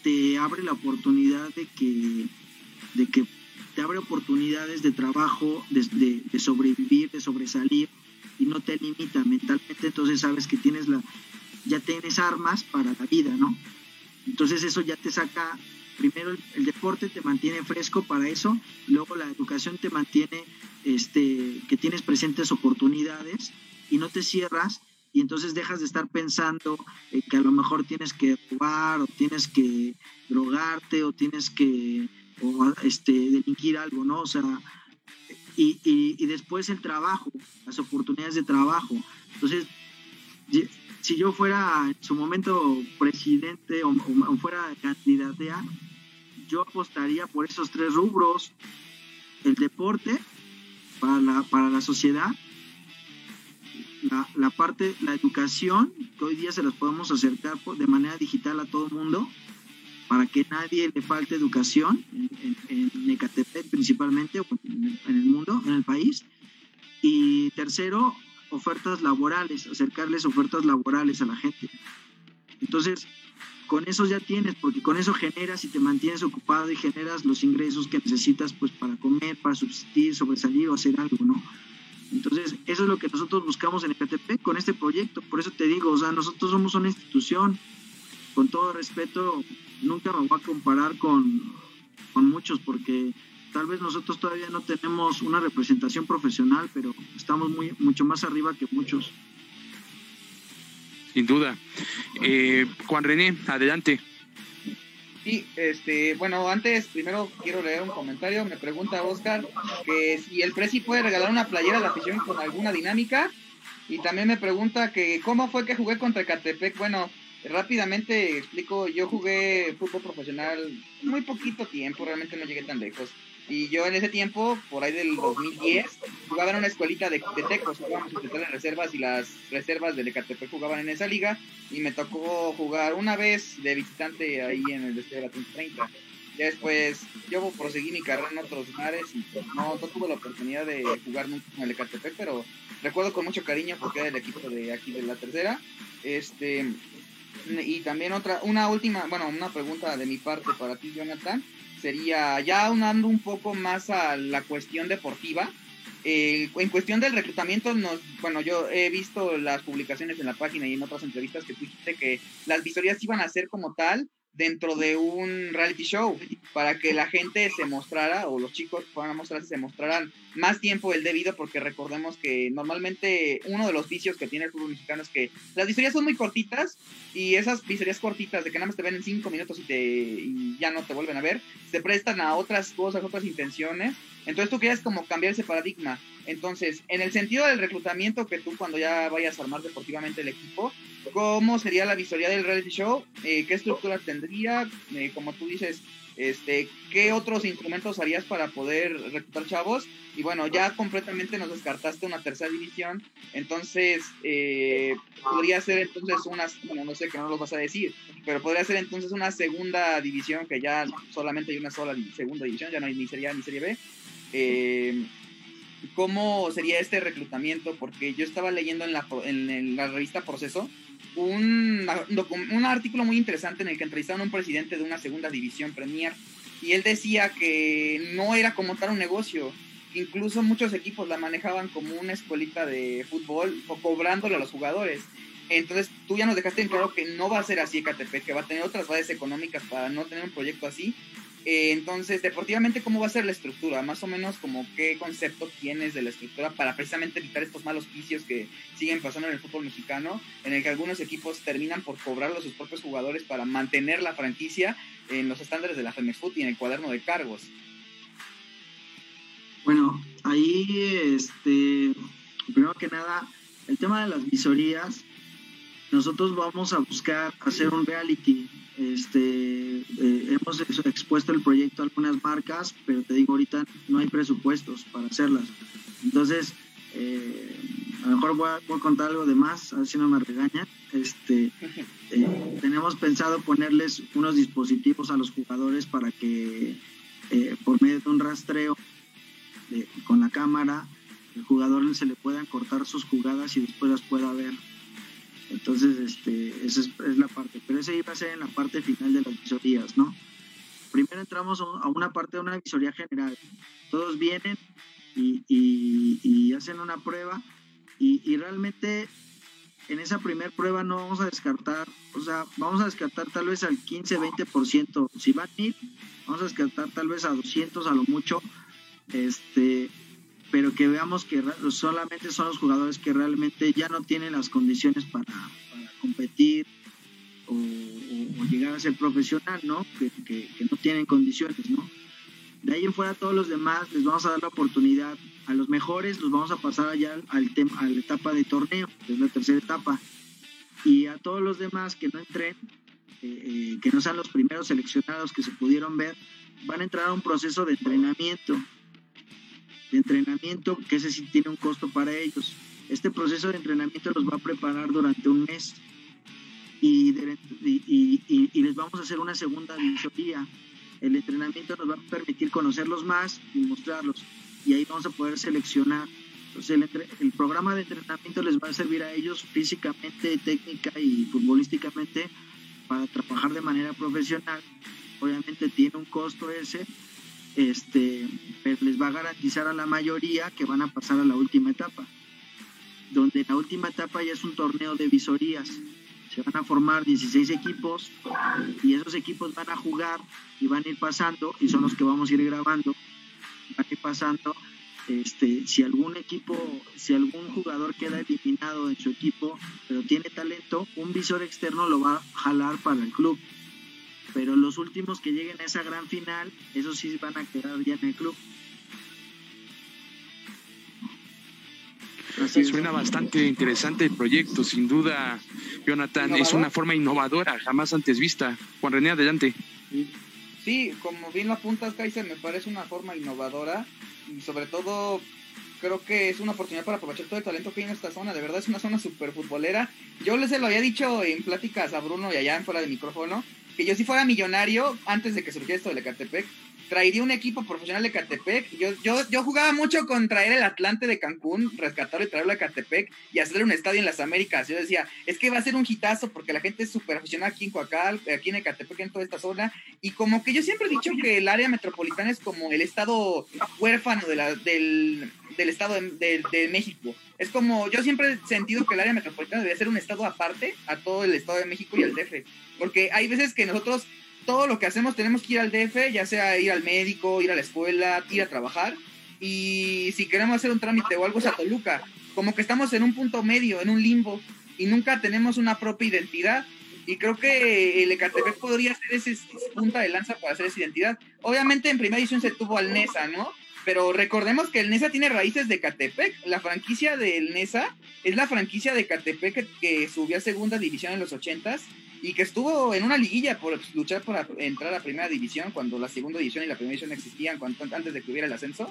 te abre la oportunidad de que te abre oportunidades de trabajo, de sobrevivir, de sobresalir, y no te limita mentalmente, entonces sabes que tienes ya tienes armas para la vida, ¿no? Entonces eso ya te saca, primero el deporte te mantiene fresco para eso, y luego la educación te mantiene que tienes presentes oportunidades y no te cierras, y entonces dejas de estar pensando que a lo mejor tienes que robar o tienes que drogarte o tienes que delinquir algo, ¿no? O sea, y después el trabajo, las oportunidades de trabajo. Entonces, si yo fuera en su momento presidente o fuera candidatea, yo apostaría por esos tres rubros: el deporte para la sociedad, la educación, que hoy día se las podemos acercar de manera digital a todo mundo, para que nadie le falte educación en Ecatepec principalmente, o en el mundo, en el país. Y tercero, ofertas laborales, acercarles ofertas laborales a la gente. Entonces, con eso ya tienes, porque con eso generas y te mantienes ocupado y generas los ingresos que necesitas, pues, para comer, para subsistir, sobresalir o hacer algo, ¿no? Entonces, eso es lo que nosotros buscamos en Ecatepec con este proyecto. Por eso te digo, o sea, nosotros somos una institución, con todo respeto, nunca me voy a comparar con muchos, porque tal vez nosotros todavía no tenemos una representación profesional, pero estamos mucho más arriba que muchos. Sin duda. Juan René, adelante. Sí, bueno, antes, primero quiero leer un comentario. Me pregunta Oscar que si el Presi puede regalar una playera a la afición con alguna dinámica, y también me pregunta que cómo fue que jugué contra Ecatepec. Bueno, rápidamente explico, yo jugué fútbol profesional muy poquito tiempo, realmente no llegué tan lejos. Y yo en ese tiempo, por ahí del 2010, jugaba en una escuelita de tecos, jugábamos en reservas, y las reservas del Ecatepec jugaban en esa liga, y me tocó jugar una vez de visitante ahí en el Estadio de la 30. Ya después yo proseguí mi carrera en otros lugares y no tuve la oportunidad de jugar nunca en el Ecatepec, pero recuerdo con mucho cariño porque era el equipo de aquí de la tercera. Y también una pregunta de mi parte para ti, Jonathan, sería ya aunando un poco más a la cuestión deportiva, en cuestión del reclutamiento, yo he visto las publicaciones en la página y en otras entrevistas que tú dijiste que las visorías iban a ser como tal dentro de un reality show, para que la gente se mostrara, o los chicos puedan mostrarse, se mostraran más tiempo el debido, porque recordemos que normalmente uno de los vicios que tiene el fútbol mexicano es que las visorías son muy cortitas, y esas visorías cortitas de que nada más te ven en 5 minutos y ya no te vuelven a ver, se prestan a otras cosas, otras intenciones. Entonces tú querías como cambiar ese paradigma. Entonces, en el sentido del reclutamiento, que tú cuando ya vayas a armar deportivamente el equipo, ¿cómo sería la visoría del reality show? ¿Qué estructura tendría? Como tú dices, ¿qué otros instrumentos harías para poder reclutar chavos? Y bueno, ya completamente nos descartaste una tercera división, entonces podría ser entonces que no los vas a decir, pero podría ser entonces una segunda división, que ya solamente hay una sola segunda división, ya no hay ni Serie A ni Serie B. ¿Cómo sería este reclutamiento? Porque yo estaba leyendo en la revista Proceso un artículo muy interesante en el que entrevistaron a un presidente de una segunda división Premier, y él decía que no era como tal un negocio, que incluso muchos equipos la manejaban como una escuelita de fútbol, o cobrándole a los jugadores. Entonces tú ya nos dejaste en claro que no va a ser así Ecatepec, que va a tener otras bases económicas para no tener un proyecto así. Entonces, deportivamente, ¿cómo va a ser la estructura? Más o menos, como ¿qué concepto tienes de la estructura para precisamente evitar estos malos vicios que siguen pasando en el fútbol mexicano, en el que algunos equipos terminan por cobrar a sus propios jugadores para mantener la franquicia en los estándares de la FAMESUD y en el cuaderno de cargos? Bueno, ahí, primero que nada, el tema de las visorías, nosotros vamos a buscar hacer un reality. Hemos expuesto el proyecto a algunas marcas, pero te digo, ahorita no hay presupuestos para hacerlas. Entonces, a lo mejor voy a contar algo de más, a ver si no me regañan. Tenemos pensado ponerles unos dispositivos a los jugadores para que, por medio de un rastreo con la cámara, el jugador se le puedan cortar sus jugadas y después las pueda ver. Entonces, esa es la parte, pero ese iba a ser en la parte final de las visorías, ¿no? Primero entramos a una parte de una visoría general. Todos vienen y hacen una prueba Y realmente en esa primera prueba no vamos a descartar, o sea, vamos a descartar tal vez al 15-20%. Si van 1000, vamos a descartar tal vez a 200 a lo mucho, pero que veamos que solamente son los jugadores que realmente ya no tienen las condiciones para competir o llegar a ser profesional, ¿no? Que no tienen condiciones, ¿no? De ahí en fuera todos los demás les vamos a dar la oportunidad. A los mejores los vamos a pasar allá a la etapa de torneo, que es la tercera etapa. Y a todos los demás que no entren, que no sean los primeros seleccionados que se pudieron ver, van a entrar a un proceso de entrenamiento. De entrenamiento que ese sí tiene un costo para ellos. Este proceso de entrenamiento los va a preparar durante un mes. Y les vamos a hacer una segunda visoría. El entrenamiento nos va a permitir conocerlos más y mostrarlos. Y ahí vamos a poder seleccionar. Entonces el programa de entrenamiento les va a servir a ellos físicamente, técnica y futbolísticamente para trabajar de manera profesional. Obviamente tiene un costo ese, pero les va a garantizar a la mayoría que van a pasar a la última etapa. Donde la última etapa ya es un torneo de visorías. Se van a formar 16 equipos y esos equipos van a jugar y van a ir pasando, y son los que vamos a ir grabando. Van a ir pasando, si algún jugador queda eliminado en su equipo pero tiene talento, un visor externo lo va a jalar para el club. Pero los últimos que lleguen a esa gran final, esos sí van a quedar ya en el club. Así suena bastante interesante el proyecto, sin duda, Jonathan. ¿Innovador? Es una forma innovadora, jamás antes vista. Juan René, adelante. Sí, como bien lo apuntas, Kaiser, me parece una forma innovadora y sobre todo creo que es una oportunidad para aprovechar todo el talento que hay en esta zona. De verdad es una zona súper futbolera. Yo les lo había dicho en pláticas a Bruno y allá en fuera de micrófono, que yo si fuera millonario, antes de que surgiera esto del Ecatepec, traería un equipo profesional de Ecatepec. Yo jugaba mucho con traer el Atlante de Cancún, rescatarlo y traerlo a Ecatepec y hacerle un estadio en las Américas. Yo decía, es que va a ser un hitazo porque la gente es súper aficionada aquí en Coacal, aquí en Ecatepec, en toda esta zona. Y como que yo siempre he dicho que el área metropolitana es como el estado huérfano del estado de México. Es como, yo siempre he sentido que el área metropolitana debería ser un estado aparte a todo el estado de México y al DF. Porque hay veces que nosotros todo lo que hacemos tenemos que ir al DF, ya sea ir al médico, ir a la escuela, ir a trabajar, y si queremos hacer un trámite o algo es a Toluca. Como que estamos en un punto medio, en un limbo, y nunca tenemos una propia identidad, y creo que el Ecatepec podría ser esa punta de lanza para hacer esa identidad. Obviamente en primera edición se tuvo al Nesa, ¿no? Pero recordemos que el Nesa tiene raíces de Ecatepec. La franquicia del Nesa es la franquicia de Ecatepec que subió a segunda división en los 80s, y que estuvo en una liguilla por luchar para entrar a primera división cuando la segunda división y la primera división existían, antes de que hubiera el ascenso,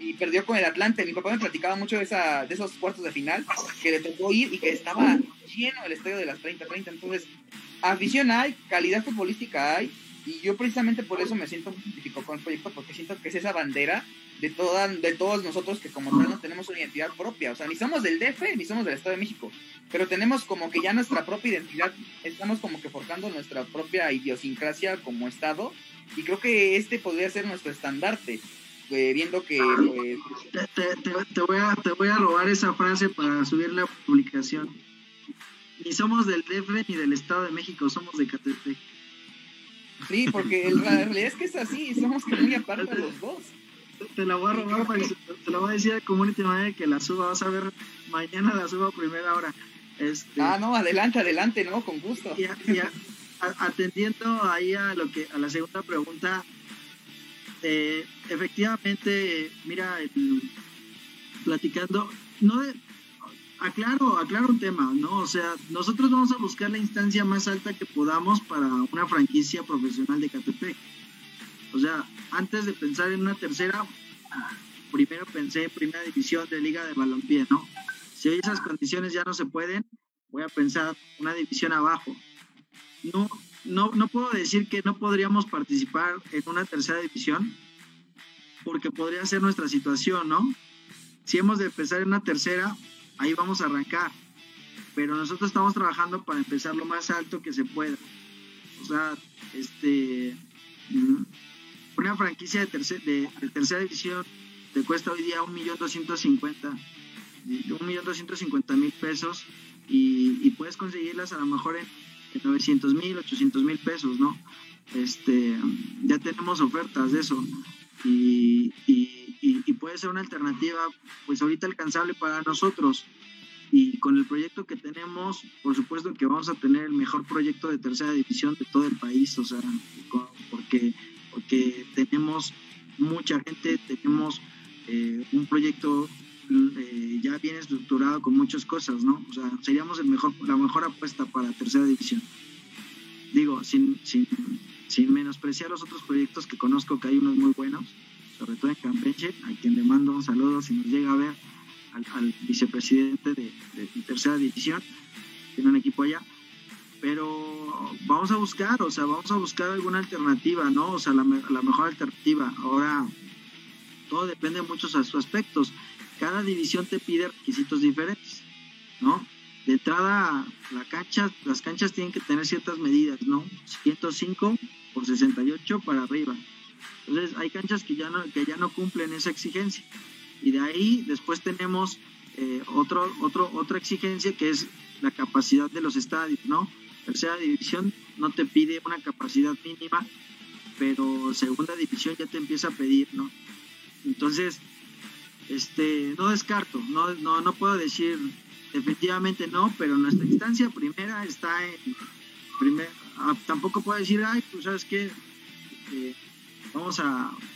y perdió con el Atlante. Mi papá me platicaba mucho de esos cuartos de final que le tocó ir y que estaba lleno el estadio de las 30-30. Entonces, afición hay, calidad futbolística hay, y yo precisamente por eso me siento muy identificado con el proyecto, porque siento que es esa bandera de todos nosotros que como tal no tenemos una identidad propia. O sea, ni somos del DF ni somos del Estado de México, pero tenemos como que ya nuestra propia identidad, estamos como que forjando nuestra propia idiosincrasia como Estado, y creo que este podría ser nuestro estandarte, viendo que... Te voy a robar esa frase para subir la publicación. Ni somos del DF ni del Estado de México, somos de Ecatepec. Sí, porque la realidad es que es así, somos que muy aparte los dos. Te la voy a robar, para que te la voy a decir al community manager que la suba, vas a ver, mañana la suba a primera hora. No, adelante, no, con gusto. Atendiendo ahí a la segunda pregunta, efectivamente, mira, platicando, aclaro un tema, ¿no? O sea, nosotros vamos a buscar la instancia más alta que podamos para una franquicia profesional de Ecatepec. O sea, antes de pensar en una tercera, primero pensé en primera división de Liga de Balompié, ¿no? Si hoy esas condiciones ya no se pueden, voy a pensar una división abajo. No puedo decir que no podríamos participar en una tercera división, porque podría ser nuestra situación, ¿no? Si hemos de empezar en una tercera, ahí vamos a arrancar, pero nosotros estamos trabajando para empezar lo más alto que se pueda. O sea, una franquicia de tercera división te cuesta hoy día $1,250,000. $1,250,000 y puedes conseguirlas a lo mejor en $900,000, $800,000, ¿no? Ya tenemos ofertas de eso y puede ser una alternativa pues ahorita alcanzable para nosotros, y con el proyecto que tenemos, por supuesto que vamos a tener el mejor proyecto de tercera división de todo el país, o sea, porque tenemos mucha gente, tenemos un proyecto ya bien estructurado con muchas cosas, ¿no? O sea, seríamos la mejor apuesta para tercera división. Digo, sin menospreciar los otros proyectos que conozco, que hay unos muy buenos, sobre todo en Campeche, a quien le mando un saludo si nos llega a ver, al vicepresidente de tercera división, tiene un equipo allá, pero vamos a buscar alguna alternativa, ¿no? O sea, la mejor alternativa. Ahora, todo depende de muchos aspectos. Cada división te pide requisitos diferentes, ¿no? De entrada, las canchas tienen que tener ciertas medidas, ¿no? 105x68 para arriba. Entonces, hay canchas que ya no cumplen esa exigencia. Y de ahí, después tenemos otra exigencia, que es la capacidad de los estadios, ¿no? Tercera división no te pide una capacidad mínima, pero segunda división ya te empieza a pedir, ¿no? Entonces, no descarto, no puedo decir definitivamente no, pero nuestra instancia primera está en... tampoco puedo decir, pues sabes qué...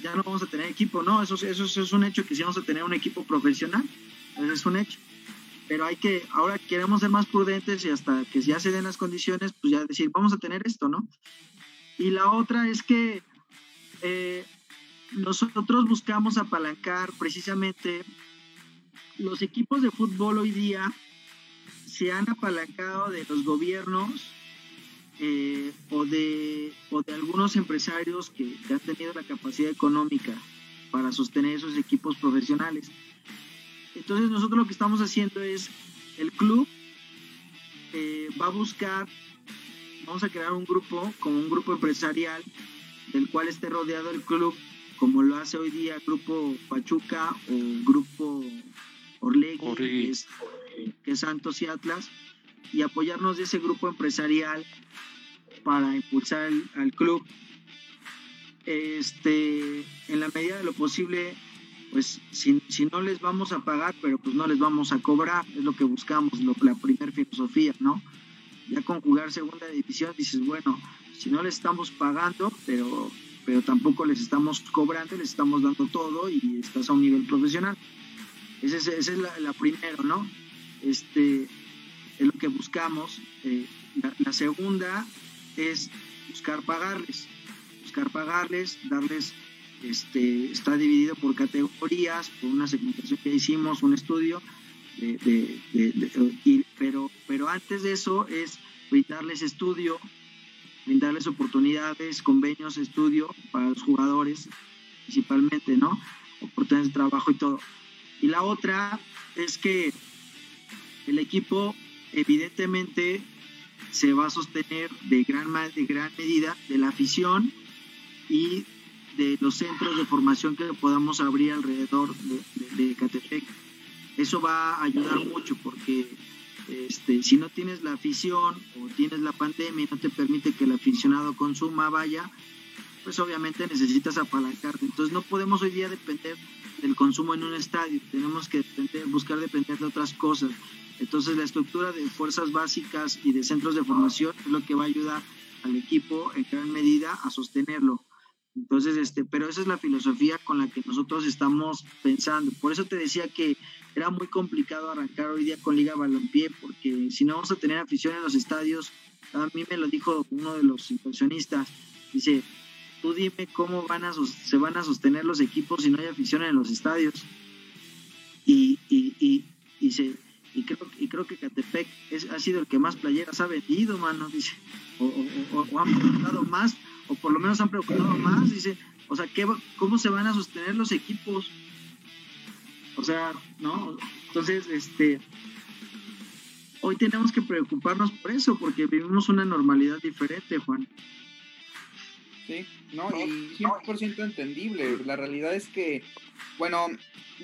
ya no vamos a tener equipo, no, eso es un hecho, que sí vamos a tener un equipo profesional, eso es un hecho, pero ahora queremos ser más prudentes, y hasta que ya se den las condiciones, pues ya decir, vamos a tener esto, ¿no? Y la otra es que nosotros buscamos apalancar precisamente los equipos de fútbol. Hoy día se han apalancado de los gobiernos, o de algunos empresarios que han tenido la capacidad económica para sostener esos equipos profesionales. Entonces nosotros lo que estamos haciendo es, el club vamos a crear un grupo, como un grupo empresarial, del cual esté rodeado el club, como lo hace hoy día Grupo Pachuca o Grupo Orlegui. Que es Santos y Atlas, y apoyarnos de ese grupo empresarial para impulsar al club. En la medida de lo posible, pues si no les vamos a pagar, pero pues no les vamos a cobrar, es lo que buscamos, la primera filosofía, ¿no? Ya conjugar segunda división, dices, bueno, si no les estamos pagando, pero tampoco les estamos cobrando, les estamos dando todo y estás a un nivel profesional. Esa es la primera, ¿no? Es lo que buscamos. La segunda es buscar pagarles, darles, está dividido por categorías, por una segmentación que hicimos, un estudio, pero antes de eso es brindarles estudio, brindarles oportunidades, convenios, estudio para los jugadores principalmente, ¿no? Oportunidades de trabajo y todo. Y la otra es que el equipo evidentemente se va a sostener de gran medida de la afición y de los centros de formación que podamos abrir alrededor de Ecatepec. Eso va a ayudar mucho, porque si no tienes la afición o tienes la pandemia y no te permite que el aficionado consuma, vaya, pues obviamente necesitas apalancarte. Entonces no podemos hoy día depender del consumo en un estadio, tenemos que buscar depender de otras cosas. Entonces la estructura de fuerzas básicas y de centros de formación es lo que va a ayudar al equipo en gran medida a sostenerlo. Entonces, pero esa es la filosofía con la que nosotros estamos pensando. Por eso te decía que era muy complicado arrancar hoy día con Liga Balompié, porque si no vamos a tener afición en los estadios. A mí me lo dijo uno de los inversionistas, dice, tú dime cómo se van a sostener los equipos si no hay afición en los estadios. Y creo que Ecatepec ha sido el que más playeras ha vendido, mano, dice, o han preocupado más, o por lo menos han preocupado más, dice, o sea, ¿cómo se van a sostener los equipos? O sea, ¿no? Entonces, hoy tenemos que preocuparnos por eso, porque vivimos una normalidad diferente, Juan. Sí, no, y 100% entendible. La realidad es que, bueno,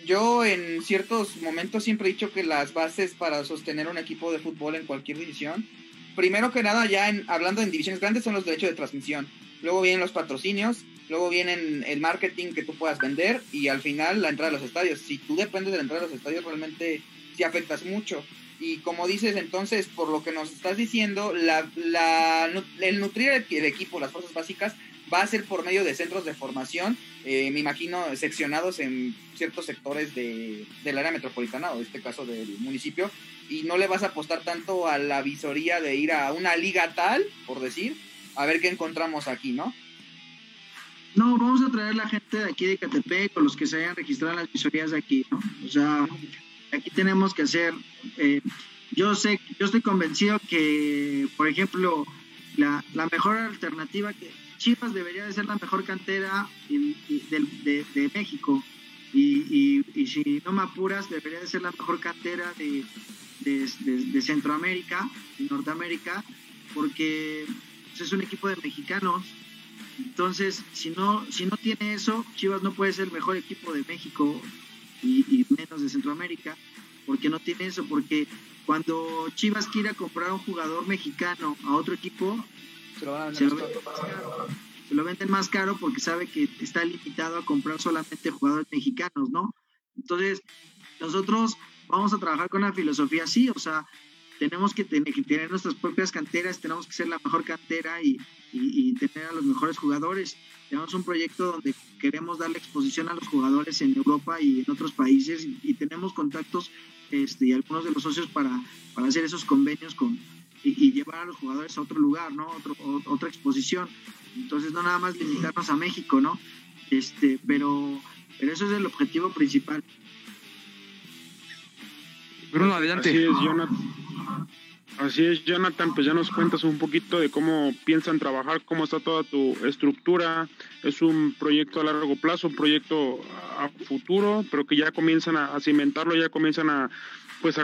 yo en ciertos momentos siempre he dicho que las bases para sostener un equipo de fútbol en cualquier división, primero que nada, ya hablando en divisiones grandes, son los derechos de transmisión. Luego vienen los patrocinios, luego vienen el marketing que tú puedas vender y al final la entrada a los estadios. Si tú dependes de la entrada a los estadios, realmente sí afectas mucho. Y como dices, entonces, por lo que nos estás diciendo, el nutrir el equipo, las fuerzas básicas, va a ser por medio de centros de formación, me imagino seccionados en ciertos sectores del área metropolitana, o en este caso del municipio, y no le vas a apostar tanto a la visoría de ir a una liga tal, por decir, a ver qué encontramos aquí, ¿no? No, vamos a traer la gente de aquí de Ecatepec, con los que se hayan registrado en las visorías de aquí, ¿no? O sea, aquí tenemos que hacer, yo estoy convencido que, por ejemplo, la mejor alternativa que Chivas debería de ser la mejor cantera de México y si no me apuras debería de ser la mejor cantera de Centroamérica y Norteamérica, porque es un equipo de mexicanos. Entonces, si no tiene eso, Chivas no puede ser el mejor equipo de México y menos de Centroamérica, porque no tiene eso, porque cuando Chivas quiera comprar a un jugador mexicano a otro equipo, se lo venden más caro porque sabe que está limitado a comprar solamente jugadores mexicanos, ¿no? Entonces, nosotros vamos a trabajar con la filosofía así, o sea, tenemos que tener nuestras propias canteras, tenemos que ser la mejor cantera y tener a los mejores jugadores. Tenemos un proyecto donde queremos darle exposición a los jugadores en Europa y en otros países y tenemos contactos y algunos de los socios para hacer esos convenios y llevar a los jugadores a otro lugar, ¿no? Otra exposición. Entonces, no nada más limitarnos a México, ¿no? Pero eso es el objetivo principal. Bruno, adelante. Así es, Jonathan, pues ya nos cuentas un poquito de cómo piensan trabajar, cómo está toda tu estructura. Es un proyecto a largo plazo, un proyecto a futuro, pero que ya comienzan a cimentarlo, ya comienzan a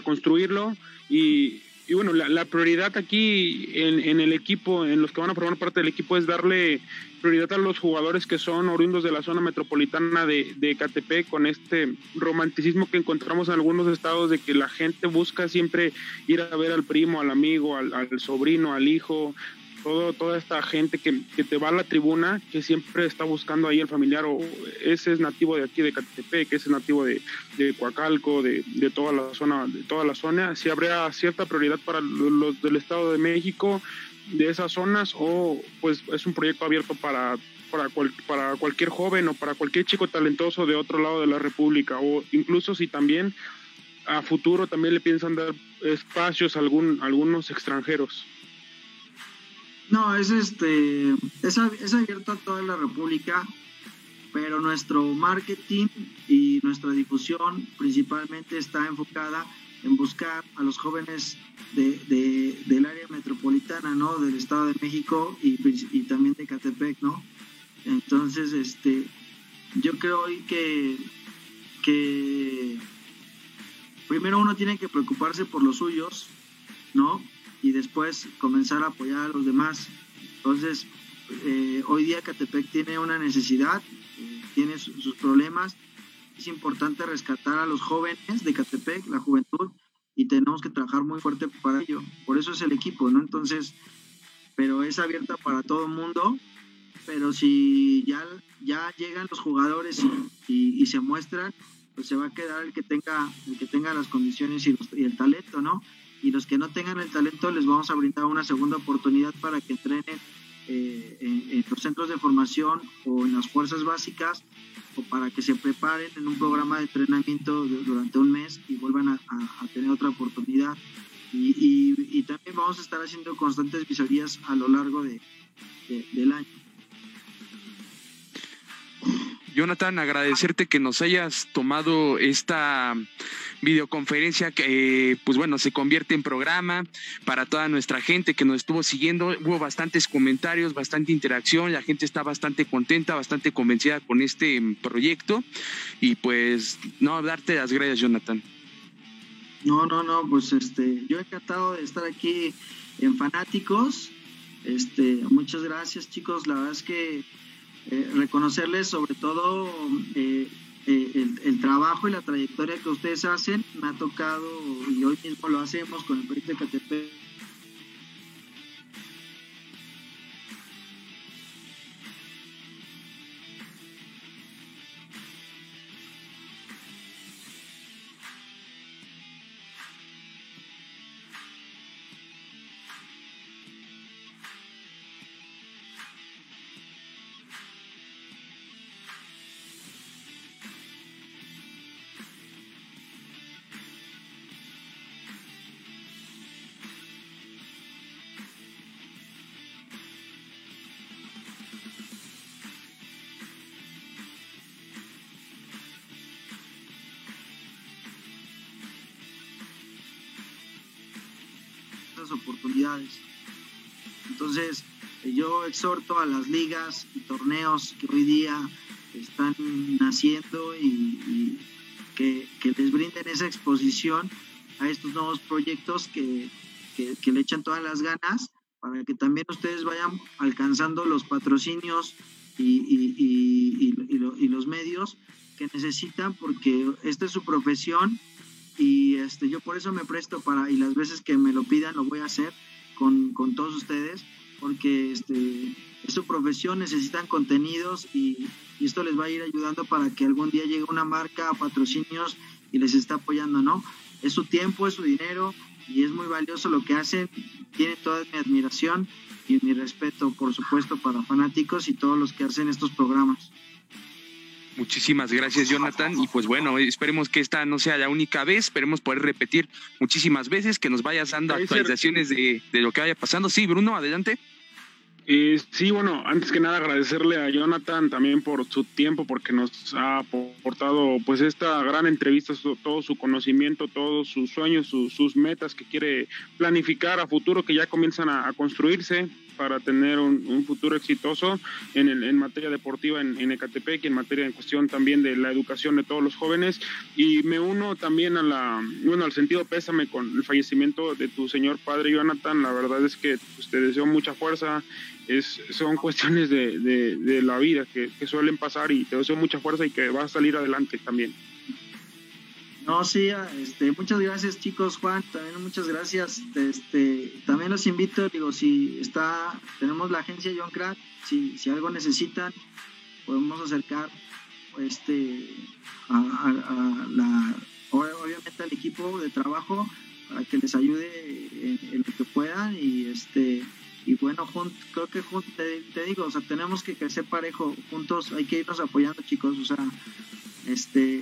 construirlo y bueno, la prioridad aquí en el equipo, en los que van a formar parte del equipo, es darle prioridad a los jugadores que son oriundos de la zona metropolitana de Ecatepec, con este romanticismo que encontramos en algunos estados de que la gente busca siempre ir a ver al primo, al amigo, al sobrino, al hijo, toda esta gente que te va a la tribuna, que siempre está buscando ahí el familiar, o ese es nativo de aquí de Ecatepec, ese es nativo de Coacalco, de toda la zona, si habría cierta prioridad para los del Estado de México, de esas zonas, o pues es un proyecto abierto para cualquier joven o para cualquier chico talentoso de otro lado de la República, o incluso si también a futuro también le piensan dar espacios a algunos extranjeros. No, es abierto a toda la República, pero nuestro marketing y nuestra difusión principalmente está enfocada en buscar a los jóvenes del área metropolitana, ¿no? Del Estado de México y también de Ecatepec, ¿no? Entonces, yo creo hoy que primero uno tiene que preocuparse por los suyos, ¿no? Y después comenzar a apoyar a los demás. Entonces, hoy día Ecatepec tiene una necesidad, tiene sus problemas. Es importante rescatar a los jóvenes de Ecatepec, la juventud, y tenemos que trabajar muy fuerte para ello. Por eso es el equipo, ¿no? Entonces, pero es abierta para todo el mundo. Pero si ya llegan los jugadores y se muestran, pues se va a quedar el que tenga las condiciones y el talento, ¿no? Y los que no tengan el talento les vamos a brindar una segunda oportunidad para que entrenen en los centros de formación o en las fuerzas básicas, o para que se preparen en un programa de entrenamiento durante un mes y vuelvan a tener otra oportunidad. Y también vamos a estar haciendo constantes visorías a lo largo del año. Jonathan, agradecerte que nos hayas tomado esta videoconferencia que, pues bueno, se convierte en programa para toda nuestra gente que nos estuvo siguiendo. Hubo bastantes comentarios, bastante interacción, la gente está bastante contenta, bastante convencida con este proyecto y pues no, darte las gracias, Jonathan. No, pues yo encantado de estar aquí en Fanáticos Muchas gracias, chicos. La verdad es que reconocerles sobre todo el trabajo y la trayectoria que ustedes hacen. Me ha tocado, y hoy mismo lo hacemos con el proyecto de Ecatepec, oportunidades. Entonces, yo exhorto a las ligas y torneos que hoy día están naciendo y que les brinden esa exposición a estos nuevos proyectos que le echan todas las ganas, para que también ustedes vayan alcanzando los patrocinios y los medios que necesitan, porque esta es su profesión. Y yo por eso me presto para, y las veces que me lo pidan lo voy a hacer con todos ustedes, porque es su profesión, necesitan contenidos y esto les va a ir ayudando para que algún día llegue una marca a patrocinios y les está apoyando, ¿no? Es su tiempo, es su dinero y es muy valioso lo que hacen. Tiene toda mi admiración y mi respeto, por supuesto, para Fanáticos y todos los que hacen estos programas. Muchísimas gracias, Jonathan, y pues bueno, esperemos que esta no sea la única vez, esperemos poder repetir muchísimas veces, que nos vayas dando actualizaciones de lo que vaya pasando. Sí, Bruno, adelante. Sí, bueno, antes que nada agradecerle a Jonathan también por su tiempo, porque nos ha aportado pues esta gran entrevista, todo su conocimiento, todos sus sueños, sus metas que quiere planificar a futuro, que ya comienzan a construirse, para tener un futuro exitoso en materia deportiva en Ecatepec, y en materia en cuestión también de la educación de todos los jóvenes. Y me uno también al sentido pésame con el fallecimiento de tu señor padre, Jonathan. La verdad es que pues, te deseo mucha fuerza. Son cuestiones de la vida que suelen pasar, y te deseo mucha fuerza y que vas a salir adelante también. No, sí, muchas gracias, chicos. Juan, también muchas gracias. También los invito, digo, si tenemos la agencia John Crack, si algo necesitan, podemos acercar obviamente al equipo de trabajo para que les ayude en lo que puedan, y bueno, creo que te digo, o sea, tenemos que crecer parejo, juntos, hay que irnos apoyando, chicos, o sea,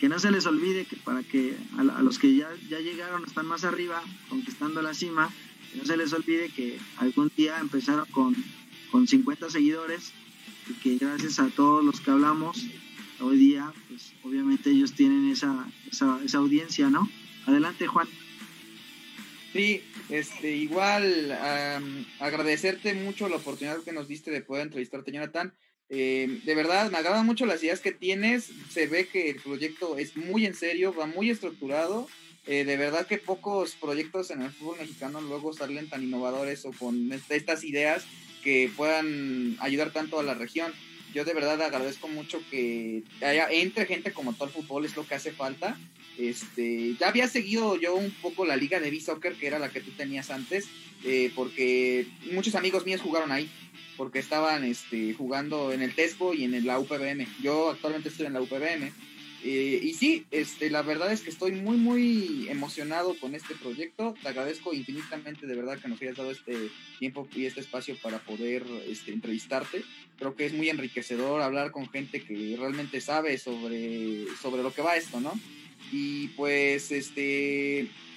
que no se les olvide que para que a los que ya llegaron, están más arriba, conquistando la cima, que no se les olvide que algún día empezaron con 50 seguidores, y que gracias a todos los que hablamos hoy día, pues obviamente ellos tienen esa audiencia, ¿no? Adelante, Juan. Sí, igual agradecerte mucho la oportunidad que nos diste de poder entrevistarte, Jonathan. De verdad, me agradan mucho las ideas que tienes. Se ve que el proyecto es muy en serio, va muy estructurado. De verdad que pocos proyectos en el fútbol mexicano luego salen tan innovadores o con estas ideas que puedan ayudar tanto a la región. Yo de verdad agradezco mucho que entre gente como todo el fútbol, es lo que hace falta. Ya había seguido yo un poco la liga de B-Soccer, que era la que tú tenías antes, porque muchos amigos míos jugaron ahí, porque estaban jugando en el Tesco y en la UPBM. Yo actualmente estoy en la UPBM. Y sí, la verdad es que estoy muy, muy emocionado con este proyecto. Te agradezco infinitamente, de verdad, que nos hayas dado este tiempo y este espacio para poder entrevistarte. Creo que es muy enriquecedor hablar con gente que realmente sabe sobre lo que va esto, ¿no? Y pues,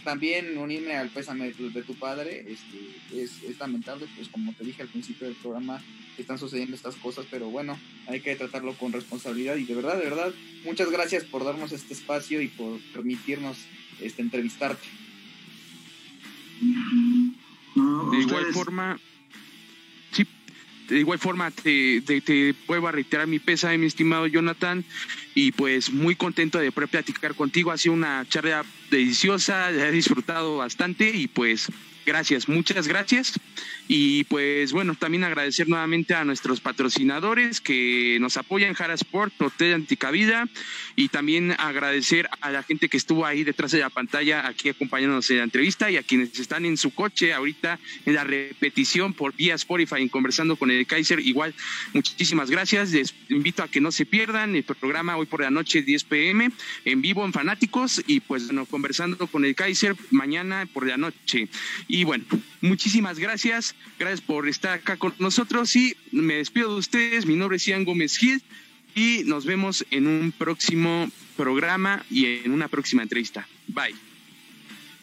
también unirme al pésame de tu padre. Es lamentable, pues como te dije al principio del programa, están sucediendo estas cosas, pero bueno, hay que tratarlo con responsabilidad, y de verdad, muchas gracias por darnos este espacio y por permitirnos entrevistarte. De igual forma te vuelvo a reiterar mi pésame, mi estimado Jonathan, y pues muy contento de poder platicar contigo. Ha sido una charla deliciosa, la he disfrutado bastante y pues gracias, muchas gracias. Y pues bueno, también agradecer nuevamente a nuestros patrocinadores que nos apoyan, Jala Sport, Hotel Antica Vida, y también agradecer a la gente que estuvo ahí detrás de la pantalla aquí acompañándonos en la entrevista y a quienes están en su coche ahorita en la repetición por vía Spotify Conversando con el Kaiser. Igual, muchísimas gracias, les invito a que no se pierdan el programa hoy por la noche 10 p.m. en vivo en Fanáticos y pues bueno, Conversando con el Kaiser mañana por la noche. Y bueno, muchísimas gracias, gracias por estar acá con nosotros y me despido de ustedes. Mi nombre es Ian Gómez Gil y nos vemos en un próximo programa y en una próxima entrevista. Bye.